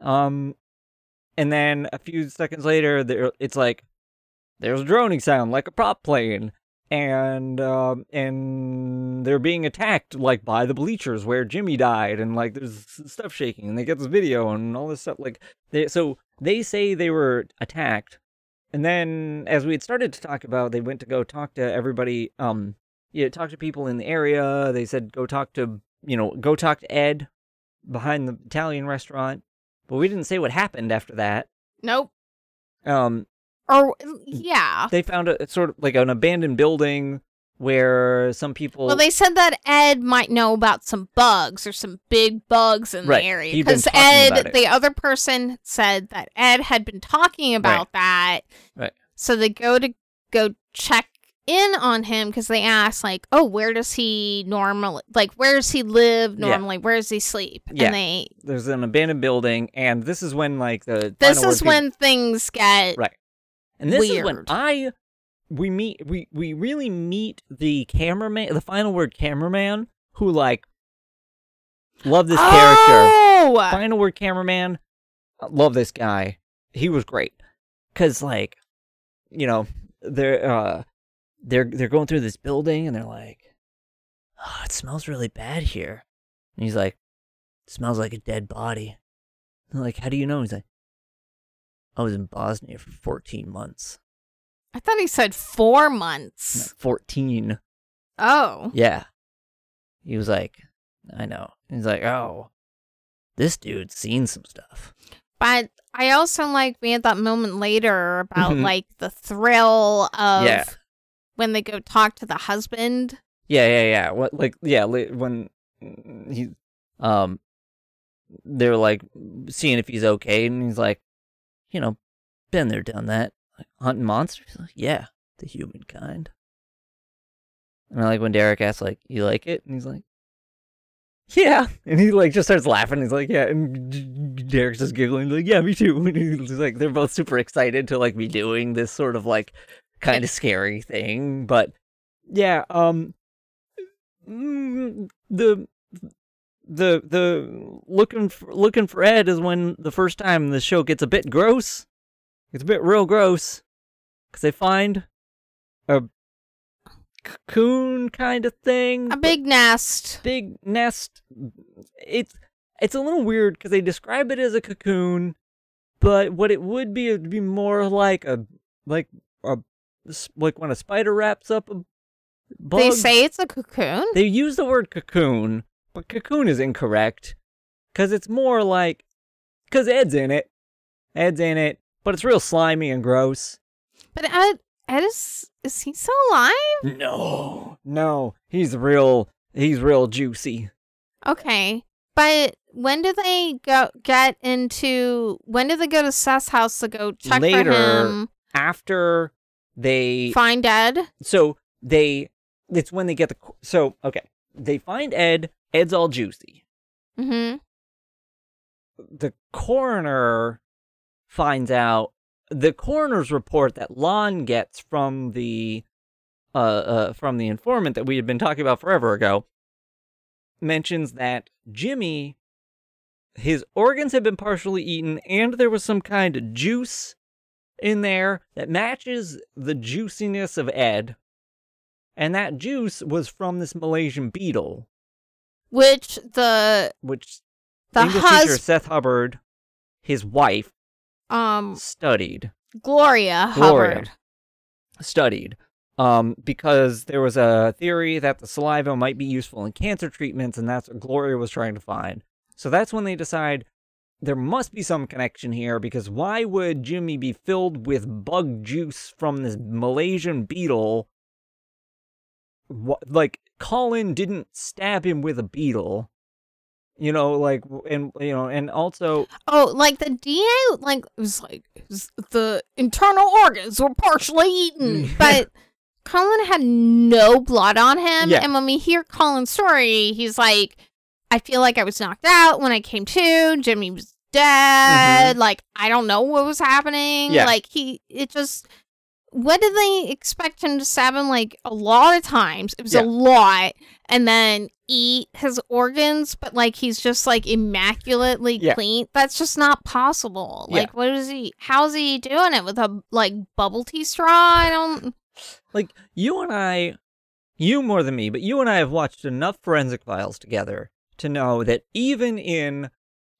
And then a few seconds later, it's like, there's a droning sound, like a prop plane. And they're being attacked, like, by the bleachers where Jimmy died, and, like, there's stuff shaking, and they get this video and all this stuff. Like, they say they were attacked, and then, as we had started to talk about, they went to go talk to everybody, talk to people in the area. They said go talk to Ed behind the Italian restaurant, but we didn't say what happened after that. Nope. Or, yeah. They found a sort of, like, an abandoned building where some people... Well, they said that Ed might know about some bugs or some big bugs in the area. Because Ed, the other person, said that Ed had been talking about that. Right. So they go to go check in on him because they asked, like, oh, where does he normally... Like, where does he live normally? Yeah. Where does he sleep? Yeah. And there's an abandoned building, and this is when, like, the... This is when things get... Right. And this weird. Is when we really meet the cameraman, the final word cameraman, who, like, love this character. Final word cameraman, love this guy. He was great. Cause, like, you know, they're going through this building and they're like, oh, it smells really bad here. And he's like, it smells like a dead body. And they're like, how do you know? He's like, I was in Bosnia for 14 months. I thought he said 4 months. No, 14. Oh. Yeah. He was like, I know. He's like, oh, this dude's seen some stuff. But I also, like, we had that moment later about, like, the thrill of when they go talk to the husband. Yeah. What, like, yeah, when he, they're, like, seeing if he's okay, and he's like, you know, been there, done that. Like, hunting monsters? Like, yeah, the human kind. And I like when Derek asks, like, you like it? And he's like, yeah. And he, like, just starts laughing. He's like, yeah. And Derek's just giggling. Like, yeah, me too. And he's like, they're both super excited to, like, be doing this sort of, like, kind of scary thing. But, yeah, The looking for Ed is when the first time the show gets a bit gross. It's a bit real gross because they find a cocoon kind of thing, a big nest. Big nest. It's a little weird because they describe it as a cocoon, but what it would be, it'd be more like a when a spider wraps up a bug. They say it's a cocoon. They use the word cocoon. But cocoon is incorrect, because it's more like, because Ed's in it, but it's real slimy and gross. But Ed is he still alive? No, he's real juicy. Okay, but when do they go to Seth's house to go check later, for him? After they find Ed? So it's when they get the, so, okay, they find Ed. Ed's all juicy. Mm-hmm. The coroner finds out, the coroner's report that Lon gets from the informant that we had been talking about forever ago, mentions that Jimmy, his organs had been partially eaten, and there was some kind of juice in there that matches the juiciness of Ed, and that juice was from this Malaysian beetle. Which the English teacher Seth Hubbard, his wife, studied. Gloria Hubbard studied, because there was a theory that the saliva might be useful in cancer treatments, and that's what Gloria was trying to find. So that's when they decide there must be some connection here, because why would Jimmy be filled with bug juice from this Malaysian beetle? What, like, Colin didn't stab him with a beetle, you know, like, and, you know, and also... Oh, like, the DA, like, it was like, the internal organs were partially eaten, but Colin had no blood on him, and when we hear Colin's story, he's like, I feel like I was knocked out when I came to, Jimmy was dead. Mm-hmm. Like, I don't know what was happening. Yeah. Like, it just... What did they expect him to stab him? Like, a lot of times. It was a lot. And then eat his organs, but, like, he's just, like, immaculately clean. That's just not possible. Like, what is he... How's he doing it with a, like, bubble tea straw? I don't... Like, you and I... You more than me, but you and I have watched enough Forensic Files together to know that even in,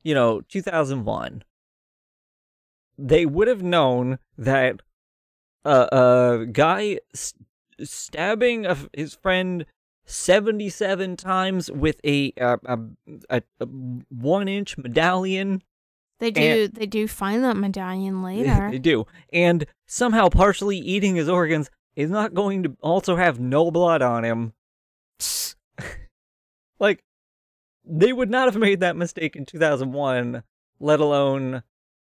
2001, they would have known that a guy stabbing his friend 77 times with a 1-inch medallion. They do. They do find that medallion later. They do, and somehow partially eating his organs is not going to also have no blood on him. Like, they would not have made that mistake in 2001, let alone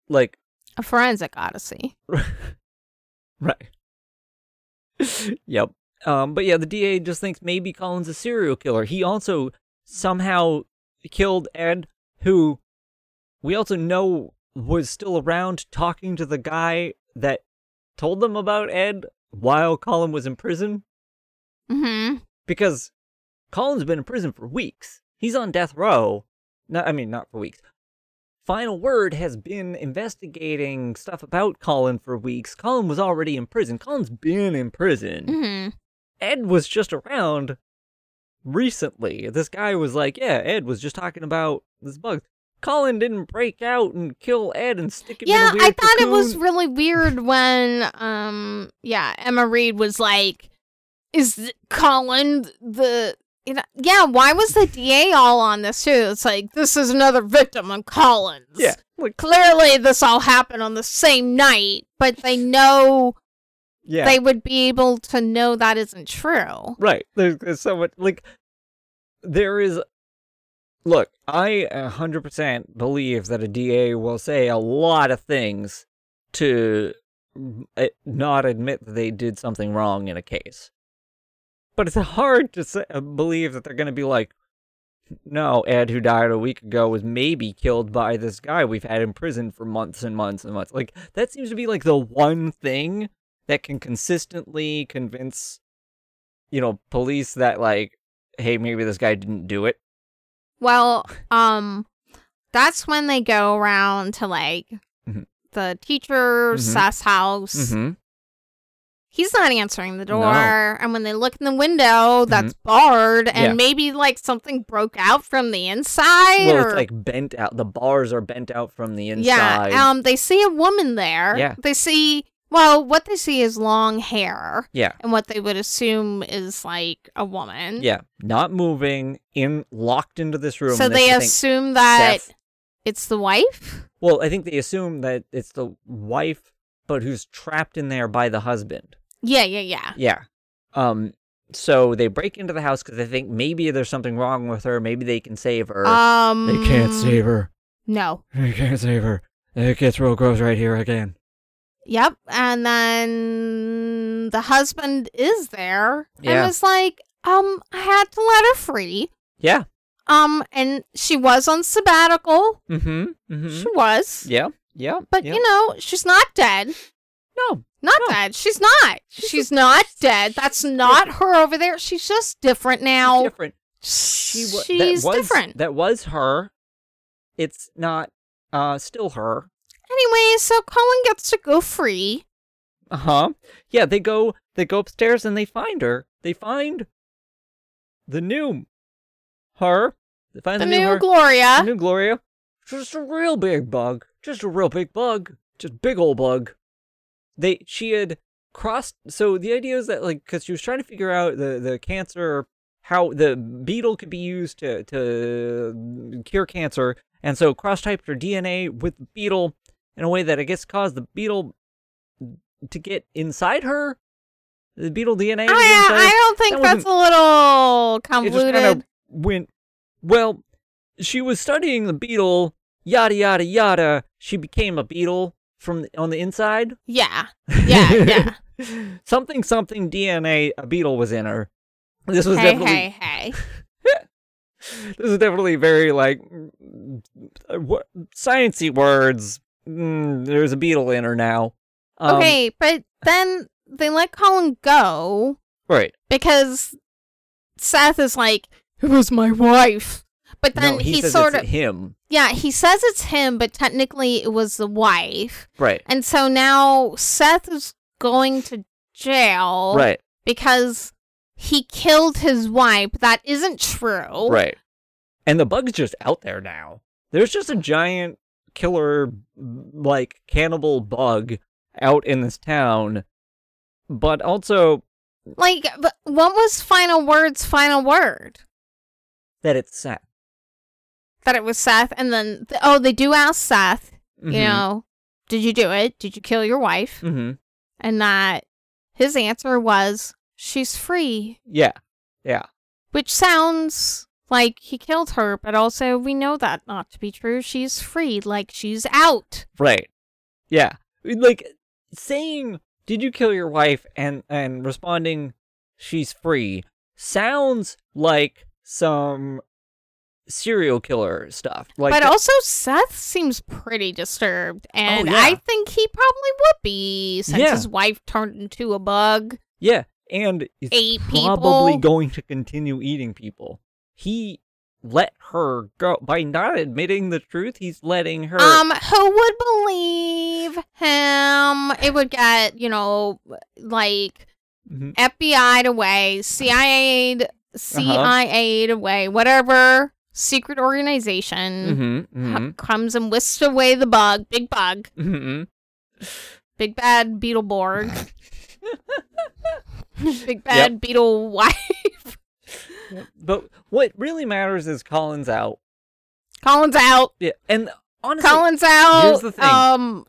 like a Forensic Odyssey. Right. Yep. But yeah, the DA just thinks maybe Colin's a serial killer. He also somehow killed Ed, who we also know was still around talking to the guy that told them about Ed while Colin was in prison. Mm-hmm. Because Colin's been in prison for weeks. He's on death row. Not for weeks. Final Word has been investigating stuff about Colin for weeks. Colin was already in prison. Colin's been in prison. Mm-hmm. Ed was just around recently. This guy was like, yeah, Ed was just talking about this bug. Colin didn't break out and kill Ed and stick him in a weird cocoon. I thought it was really weird when, Emma Reed was like, is Colin the... why was the DA all on this, too? It's like, this is another victim on Collins. Yeah. Like, clearly, this all happened on the same night, but they know they would be able to know that isn't true. Right. There's so much, look, I 100% believe that a DA will say a lot of things to not admit that they did something wrong in a case. But it's hard to believe that they're going to be like, no, Ed, who died a week ago, was maybe killed by this guy we've had in prison for months and months and months. Like, that seems to be, like, the one thing that can consistently convince, police that, like, hey, maybe this guy didn't do it. Well, that's when they go around to, like, mm-hmm. the teacher, Seth's house. Mm-hmm. He's not answering the door, and when they look in the window, that's barred, and maybe, like, something broke out from the inside. Well, it's, like, bent out. The bars are bent out from the inside. Yeah, they see a woman there. Yeah. What they see is long hair. Yeah. And what they would assume is, like, a woman. Yeah, not moving, locked into this room. So they assume that it's the wife? Well, I think they assume that it's the wife, but who's trapped in there by the husband. Yeah. So they break into the house because they think maybe there's something wrong with her. Maybe they can save her. They can't save her. No. They can't save her. It gets real gross right here again. Yep. And then the husband is there. Yeah. And was like, I had to let her free. Yeah. And she was on sabbatical. Mm-hmm. She was. Yeah. But, she's not dead. No. Not dead. She's not. She's not dead. That's not her over there. She's just different now. She's different. She's different. That was her. It's not still her. Anyway, so Colin gets to go free. Uh-huh. Yeah, they go upstairs and they find her. They find the new her. They find the new her. Gloria. The new Gloria. Just a real big bug. Just big old bug. She had crossed. So the idea is that, like, because she was trying to figure out the cancer, how the beetle could be used to cure cancer, and so cross-typed her DNA with the beetle in a way that I guess caused the beetle to get inside her. The beetle DNA. I don't think that's a little convoluted. It just kind of went well. She was studying the beetle. Yada, yada, yada. She became a beetle on the inside. Yeah. Something DNA, a beetle was in her. This was definitely very, like, what sciencey words. There's a beetle in her now. Okay, but then they let Colin go. Right. Because Seth is like, it was my wife. But then no, he says sort it's of him. Yeah, he says it's him, but technically it was the wife. Right. And so now Seth is going to jail. Right. Because he killed his wife. That isn't true. Right. And the bug's just out there now. There's just a giant killer, like, cannibal bug out in this town. But also... like, what was Final Word's final word? That it's Seth. That it was Seth, and then... oh, they do ask Seth, mm-hmm. you know, did you do it? Did you kill your wife? Mm-hmm. And that his answer was, she's free. Yeah, yeah. Which sounds... like, he killed her, but also we know that not to be true. She's free, like, she's out. Right. Yeah. Like, saying, did you kill your wife, and responding, she's free, sounds like some serial killer stuff. Like, but also, Seth seems pretty disturbed, and I think he probably would be, since his wife turned into a bug. Yeah, and he's probably going to continue eating people. He let her go. By not admitting the truth, he's letting her... who would believe him? It would get, you know, like, mm-hmm. FBI'd away, CIA'd away, whatever secret organization mm-hmm. Mm-hmm. Comes and whisks away the bug, big bug. Mm-hmm. Big bad Beetleborg. Big bad beetle wife. But what really matters is Colin's out. Colin's out. Yeah, and honestly, Colin's out. Here's the thing.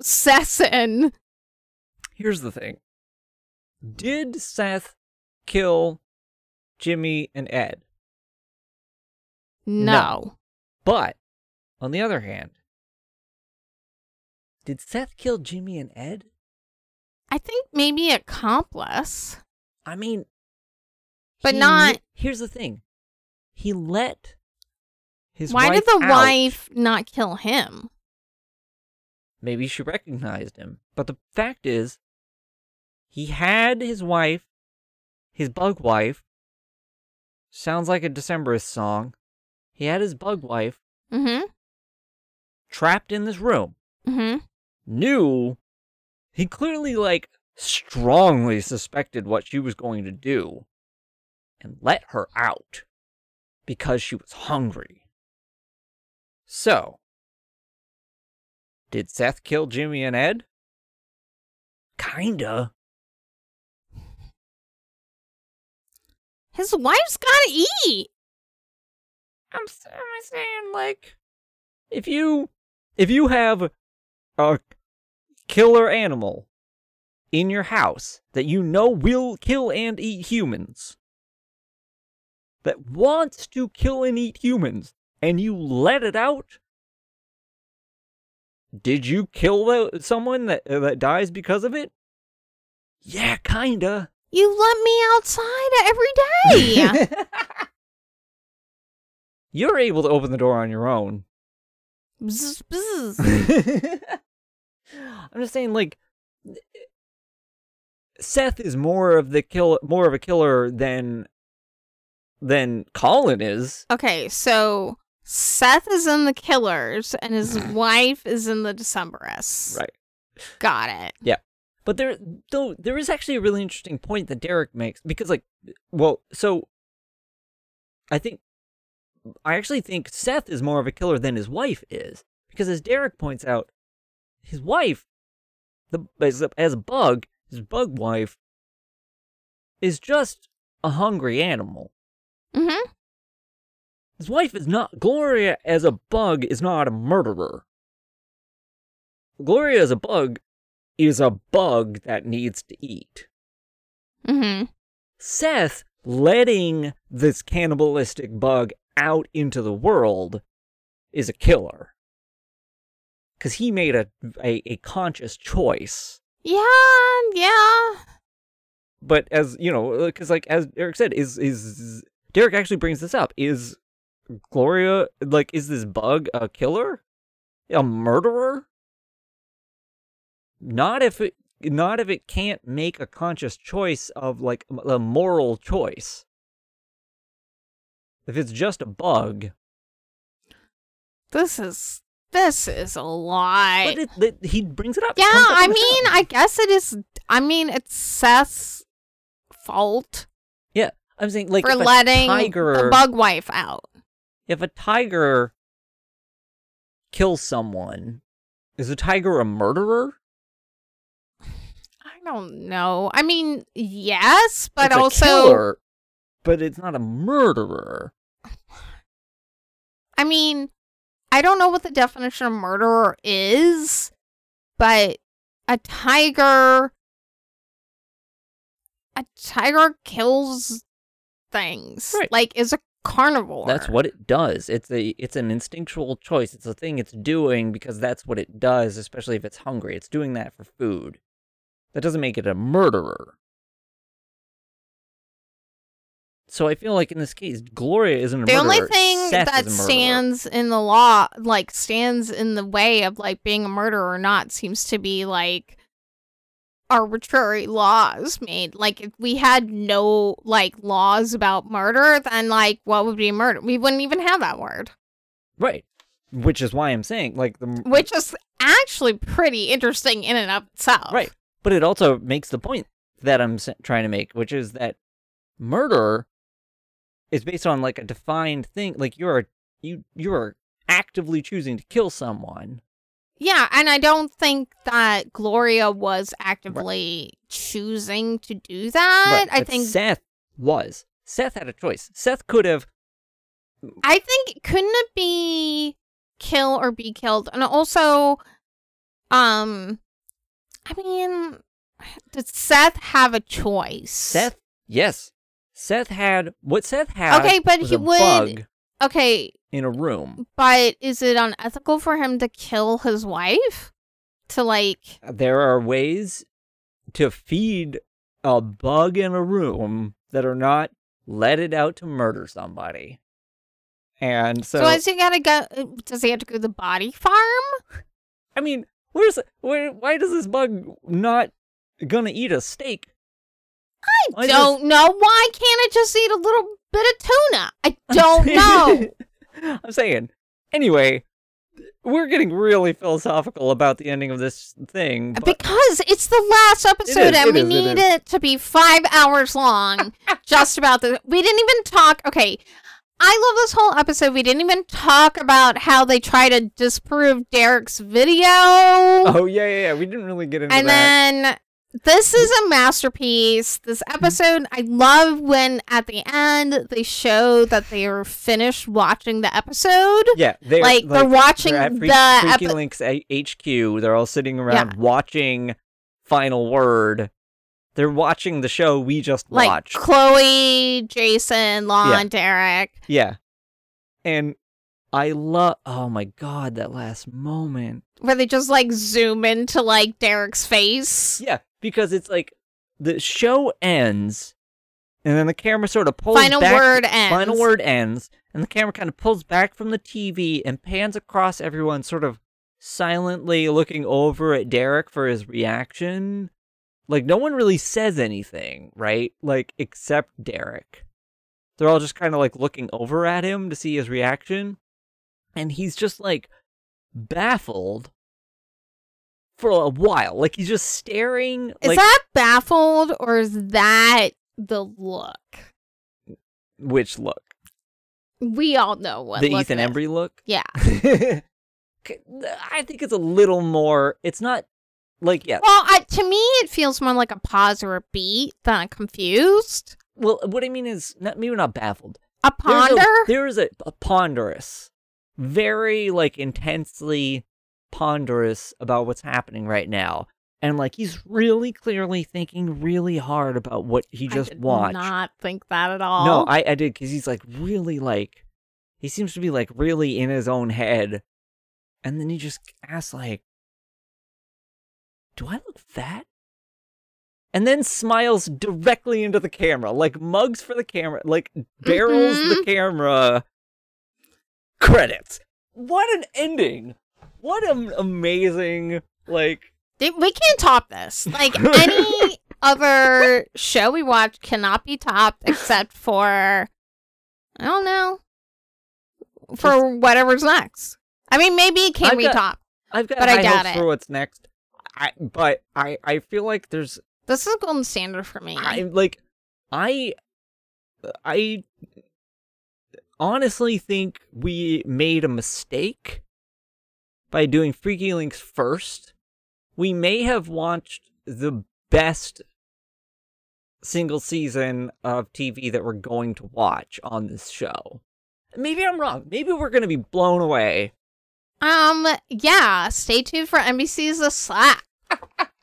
Sesson. Here's the thing. Did Seth kill Jimmy and Ed? No. But on the other hand, did Seth kill Jimmy and Ed? I think maybe accomplice. I mean. But here's the thing. He let his wife out. Why did the wife not kill him? Maybe she recognized him. But the fact is, he had his wife, his bug wife. Sounds like a Decemberist song. He had his bug wife mm-hmm. trapped in this room. Mm-hmm. Knew. He clearly, like, strongly suspected what she was going to do. And let her out because she was hungry. So, did Seth kill Jimmy and Ed? Kinda. His wife's gotta eat. I'm saying, like, if you have a killer animal in your house that you know will kill and eat humans. That wants to kill and eat humans, and you let it out? Did you kill someone that dies because of it? Yeah, kinda. You let me outside every day! You're able to open the door on your own. Bzz, bzz. I'm just saying, like... Seth is more of a killer than Colin is. Okay, so Seth is in the killers and his wife is in the Decemberists. Right. Got it. Yeah. But there is actually a really interesting point that Derek makes because, like, well, so I actually think Seth is more of a killer than his wife is because, as Derek points out, his wife, his bug wife, is just a hungry animal. Mm-hmm. His wife is not... Gloria as a bug is not a murderer. Gloria as a bug is a bug that needs to eat. Mm-hmm. Seth letting this cannibalistic bug out into the world is a killer. Because he made a conscious choice. Yeah. But as, you know, because, like, as Eric said, is Derek actually brings this up. Is Gloria, like, is this bug a killer? a murderer? Not if it can't make a conscious choice of, like, a moral choice. If it's just a bug. This is a lie. But he brings it up. Yeah, I mean, I guess it is. I mean, it's Seth's fault. Yeah, I'm saying, like, for letting the bug wife out. If a tiger kills someone, is a tiger a murderer? I don't know. I mean, yes, but it's also a killer, but it's not a murderer. I mean, I don't know what the definition of murderer is, but a tiger kills things. Right. Like, is a carnivore. That's what it does. It's an instinctual choice. It's a thing it's doing because that's what it does, especially if it's hungry. It's doing that for food. That doesn't make it a murderer. So I feel like in this case, Gloria isn't a murderer. The only thing that stands in the law, like, stands in the way of, like, being a murderer or not seems to be, like, arbitrary laws made. Like, if we had no, like, laws about murder, then, like, what would be murder? We wouldn't even have that word. Right. Which is why I'm saying, like... Which is actually pretty interesting in and of itself. Right. But it also makes the point that I'm trying to make, which is that murder... It's based on, like, a defined thing. Like, you're actively choosing to kill someone. Yeah, and I don't think that Gloria was actively choosing to do that. Right. I think Seth was. Seth had a choice. Seth could have. I think couldn't it be kill or be killed? And also, I mean, did Seth have a choice? Seth, yes. Seth had. Okay, but was he a would. Bug okay. In a room. But is it unethical for him to kill his wife? To, like. There are ways to feed a bug in a room that are not let it out to murder somebody. And so. So is he gotta go? Does he have to go to the body farm? I mean, why does this bug not gonna eat a steak? I don't know. Why can't it just eat a little bit of tuna? I don't know. I'm saying. Anyway, we're getting really philosophical about the ending of this thing. Because it's the last episode and we need it to be 5 hours long. Just about this. We didn't even talk. Okay. I love this whole episode. We didn't even talk about how they try to disprove Derek's video. Oh, yeah. We didn't really get into that. And then... This is a masterpiece. This episode, I love when at the end they show that they are finished watching the episode. Yeah, they're like they're watching the Freaky Links HQ. They're all sitting around watching Final Word. They're watching the show we just watched. Chloe, Jason, Lon, Derek. Yeah, and I love. Oh my god, that last moment where they just like zoom into like Derek's face. Yeah. Because it's like the show ends, and then the camera sort of pulls back. Final word ends, and the camera kind of pulls back from the TV and pans across everyone, sort of silently looking over at Derek for his reaction. Like, no one really says anything, right? Like, except Derek. They're all just kind of like looking over at him to see his reaction, and he's just like baffled. For a while. Like, he's just staring. Like... Is that baffled, or is that the look? Which look? We all know what the look. The Ethan Embry look? Yeah. I think it's a little more... It's not, like, yeah. Well, to me, it feels more like a pause or a beat than confused. Well, what I mean is, maybe not baffled. A ponder? There is a ponderous, very, like, intensely... ponderous about what's happening right now, and like he's really clearly thinking really hard about what he just watched. I did not think that at all. No, I did, because he's like really like he seems to be like really in his own head, and then he just asks like, "Do I look fat?" And then smiles directly into the camera, like mugs for the camera, like barrels the camera. Credits. What an ending. What an amazing, like... We can't top this. Like, any other show we watch cannot be topped except for, I don't know, for whatever's next. I mean, maybe it can be topped. I've got high hopes for what's next. But I feel like there's... This is a golden standard for me. I honestly think we made a mistake by doing Freaky Links first. We may have launched the best single season of TV that we're going to watch on this show. Maybe I'm wrong. Maybe we're going to be blown away. Yeah. Stay tuned for NBC's The Slack. That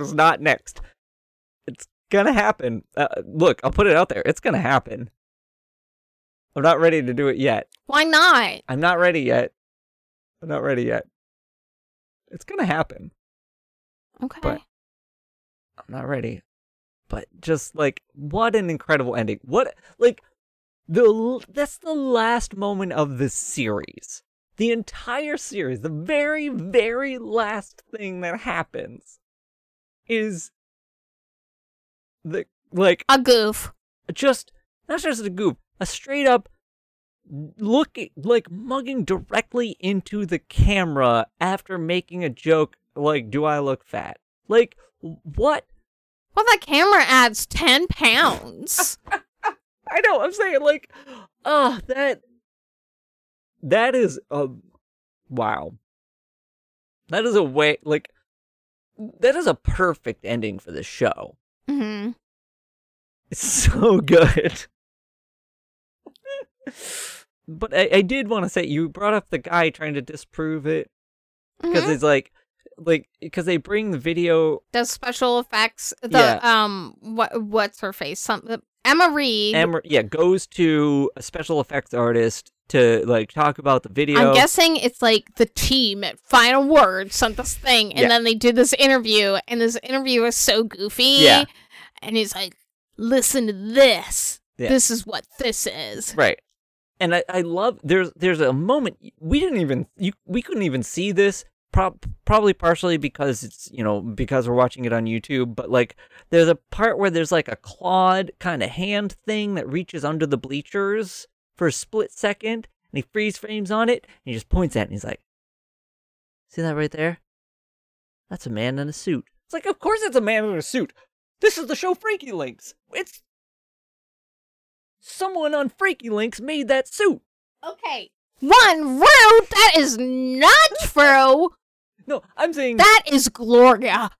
is not next. It's gonna happen. Look, I'll put it out there. It's gonna happen. I'm not ready to do it yet. Why not? I'm not ready yet. It's gonna happen. Okay. But I'm not ready. But just like, what an incredible ending. What, like, that's the last moment of this series. The entire series, the very, very last thing that happens is the, like, a goof. Just, not just a goof, a straight up looking, like, mugging directly into the camera after making a joke like, do I look fat? Like, what? Well, that camera adds 10 pounds. I know, I'm saying, like, that is a, wow. That is a way, like, that is a perfect ending for this show. Mm-hmm. It's so good. But I did want to say, you brought up the guy trying to disprove it. Because it's like, because they bring the video. The special effects, what's her face? Emma Reed. Goes to a special effects artist to, like, talk about the video. I'm guessing it's, like, the team at Final Word sent this thing, and then they did this interview, and this interview is so goofy. Yeah. And he's like, listen to this. Yeah. This is what this is. Right. And I love, there's a moment, we couldn't even see this, probably partially because it's, you know, because we're watching it on YouTube, but, like, there's a part where there's, like, a clawed kind of hand thing that reaches under the bleachers for a split second, and he freeze frames on it, and he just points at it, and he's like, see that right there? That's a man in a suit. It's like, of course it's a man in a suit! This is the show Freaky Links! It's... Someone on Freaky Links made that suit! Okay. One route! That is not true! No, I'm saying... That is Gloria.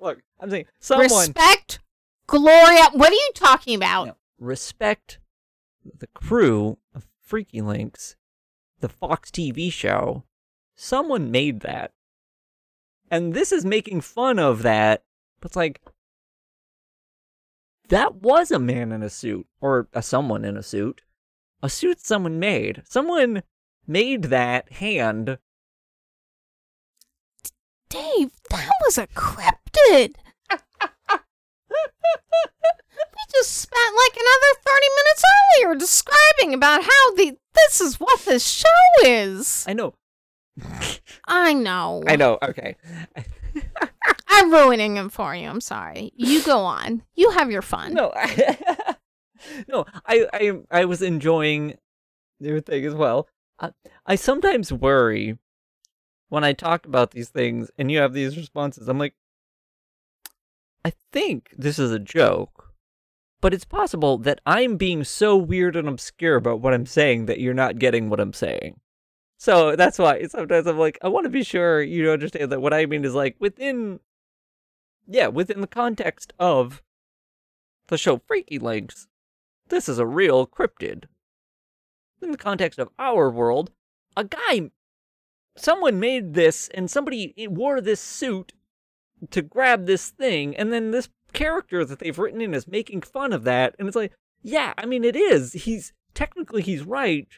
Look, I'm saying someone... Respect Gloria. What are you talking about? No. Respect the crew of Freaky Links, the Fox TV show. Someone made that. And this is making fun of that. But it's like... That was a man in a suit. Or a someone in a suit. A suit someone made. Someone... made that hand. Dave, that was a cryptid. We just spent like another 30 minutes earlier describing about how this is what this show is. I know. I know. Okay. I'm ruining him for you. I'm sorry. You go on. You have your fun. No. I was enjoying your thing as well. I sometimes worry when I talk about these things and you have these responses. I'm like, I think this is a joke, but it's possible that I'm being so weird and obscure about what I'm saying that you're not getting what I'm saying. So that's why sometimes I'm like, I want to be sure you understand that what I mean is like within the context of the show Freaky Links, this is a real cryptid. In the context of our world, someone made this, and somebody wore this suit to grab this thing, and then this character that they've written in is making fun of that, and it's like, yeah, I mean, it is. He's right,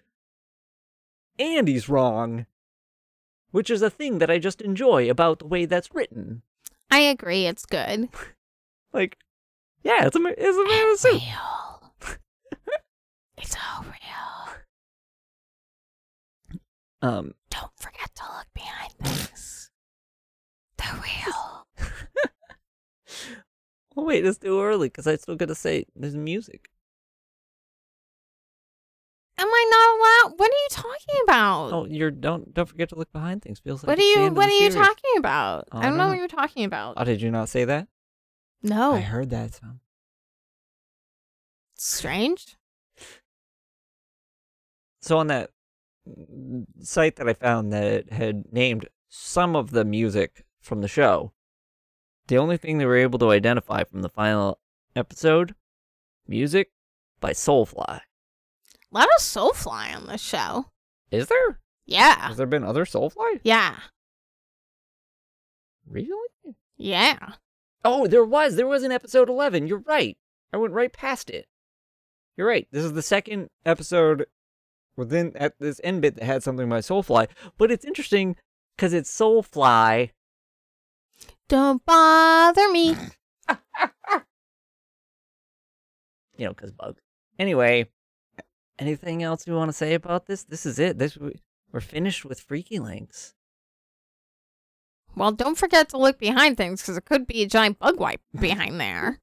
and he's wrong, which is a thing that I just enjoy about the way that's written. I agree, it's good. Like, yeah, it's a man in a suit. Real. It's all real. Don't forget to look behind things. The wheel. Oh, wait, it's too early because I still got to say there's music. Am I not allowed? What are you talking about? Oh, you're don't forget to look behind things. Feels like what are you talking about? I don't know what you're talking about. Oh, did you not say that? No, I heard that. So. Strange. So on that site that I found that had named some of the music from the show, the only thing they were able to identify from the final episode, music by Soulfly. A lot of Soulfly on this show. Is there? Yeah. Has there been other Soulfly? Yeah. Really? Yeah. Oh, there was. There was an episode 11. You're right. I went right past it. You're right. This is the second episode within at this end bit that had something by Soulfly. But it's interesting because it's Soulfly. Don't bother me. You know, because bugs. Anyway. Anything else you want to say about this? This is it. We're finished with Freaky Links. Well, don't forget to look behind things, because it could be a giant bug wipe behind there.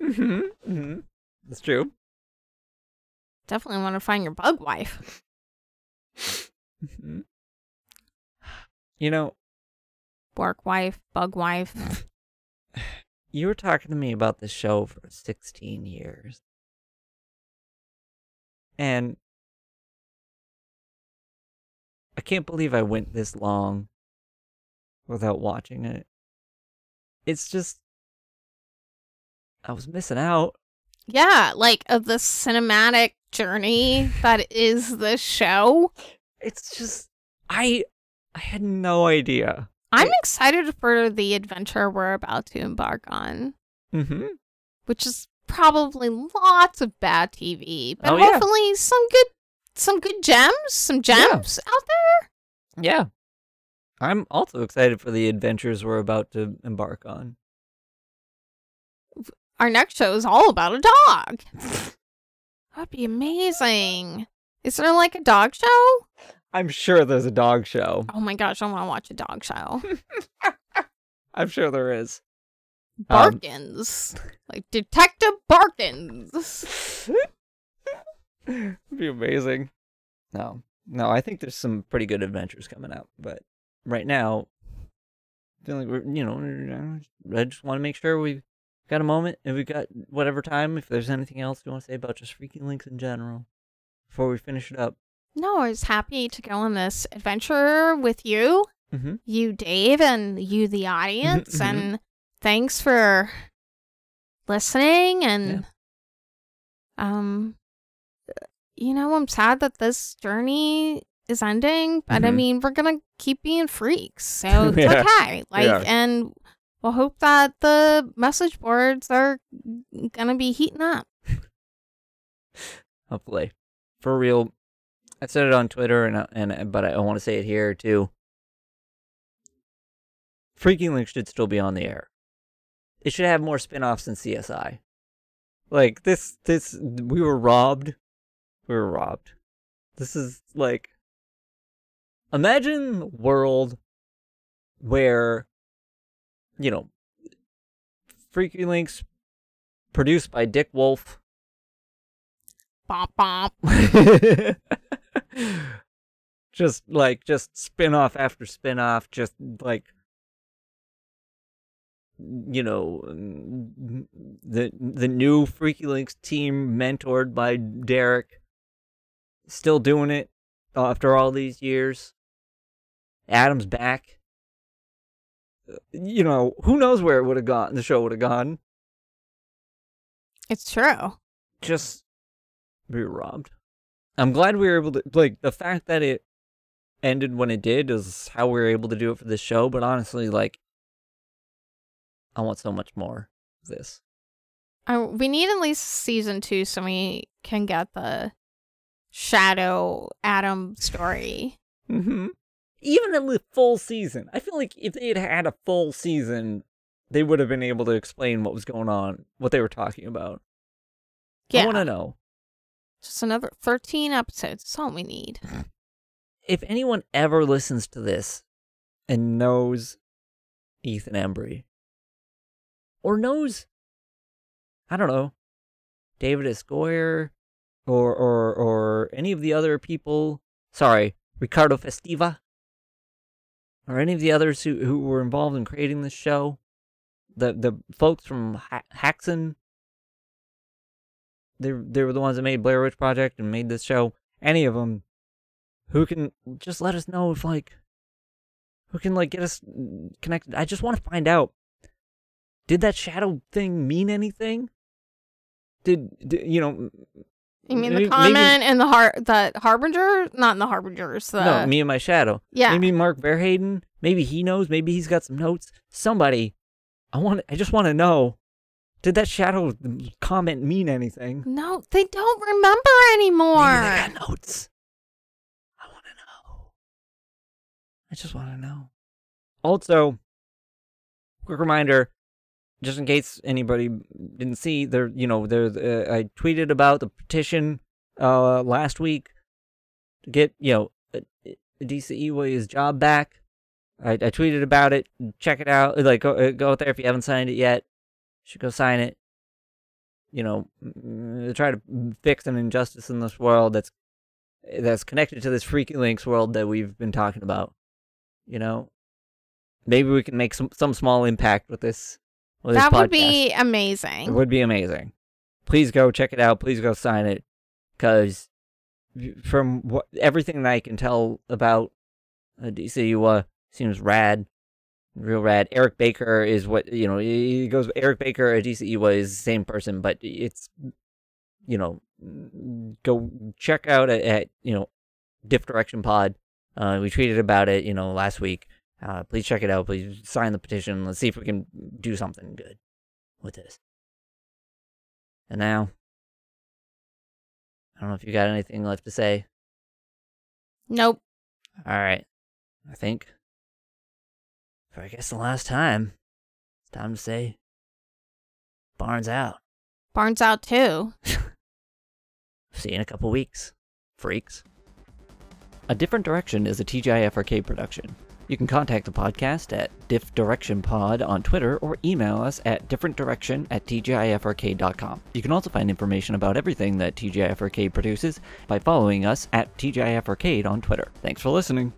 Mm-hmm. Mm-hmm. That's true. Definitely want to find your bug wife. Mm-hmm. You know... Bork wife, bug wife. You were talking to me about this show for 16 years. And I can't believe I went this long without watching it. It's just, I was missing out. Yeah, like of the cinematic journey that is this show. It's just, I had no idea. I'm excited for the adventure we're about to embark on. Mm-hmm. Which is probably lots of bad TV, but hopefully some good gems out there. Yeah. I'm also excited for the adventures we're about to embark on. Our next show is all about a dog. That'd be amazing. Is there like a dog show? I'm sure there's a dog show. Oh my gosh, I want to watch a dog show. I'm sure there is. Barkins. Like Detective Barkins. It'd be amazing. No, I think there's some pretty good adventures coming up, but right now, I feel like we're, you know, I just want to make sure we've got a moment and we've got whatever time. If there's anything else you want to say about just Freaky Links in general before we finish it up. No, I was happy to go on this adventure with you, mm-hmm. you, Dave, and you, the audience, mm-hmm. and thanks for listening, and you know, I'm sad that this journey is ending, but mm-hmm. I mean, we're gonna keep being freaks, so it's okay. And we'll hope that the message boards are gonna be heating up. Hopefully, for real. I said it on Twitter, but I want to say it here too. Freaky Links should still be on the air. It should have more spin-offs than CSI. Like, this, we were robbed. This is, like, imagine a world where, you know, Freaky Links produced by Dick Wolf. Bop, bop. just spin-off after spin-off, just, like, you know, the new Freaky Links team mentored by Derek, still doing it after all these years. Adam's back. You know, who knows where it would have gone? The show would have gone. It's true. Just we were robbed. I'm glad we were able to, like, the fact that it ended when it did is how we were able to do it for this show. But honestly, like, I want so much more of this. We need at least season 2 so we can get the Shadow Adam story. Mm-hmm. Even in the full season. I feel like if they had had a full season, they would have been able to explain what was going on, what they were talking about. Yeah. I want to know. Just another 13 episodes. That's all we need. if anyone ever listens to this and knows Ethan Embry, or knows, I don't know, David S. Goyer, or any of the other people, Ricardo Festiva, or any of the others who were involved in creating this show, the folks from Haxon, they were the ones that made Blair Witch Project and made this show, any of them, who can just let us know if, who can, get us connected. I just want to find out, did that shadow thing mean anything? You mean the comment and the Harbinger? Not in the Harbingers. No, me and my shadow. Yeah. Maybe Mark Verhayden. Maybe he knows. Maybe he's got some notes. Somebody. I just want to know, did that shadow comment mean anything? No, they don't remember anymore. Maybe they got notes. I want to know. I just want to know. Also, quick reminder, just in case anybody didn't see, I tweeted about the petition last week to get, Adisa Iwa's job back. I tweeted about it. Check it out. Go out there if you haven't signed it yet. You should go sign it. Try to fix an injustice in this world that's connected to this Freaky Links world that we've been talking about. Maybe we can make some small impact with this. That podcast would be amazing. It would be amazing. Please go check it out. Please go sign it. Because from everything that I can tell about Adisa Iwa, seems rad. Real rad. Eric Baker is Eric Baker, Adisa Iwa is the same person, but it's, go check out at Diff Direction Pod. We tweeted about it, last week. Please check it out. Please sign the petition. Let's see if we can do something good with this. And now, I don't know if you got anything left to say. Nope. All right. I think, for I guess the last time, it's time to say Barnes out. Barnes out too. See you in a couple weeks, freaks. A Different Direction is a TGIFArcade production. You can contact the podcast at DiffDirectionPod on Twitter or email us at differentdirection@tgifarcade.com. You can also find information about everything that TGIFArcade produces by following us at TGIFArcade on Twitter. Thanks for listening.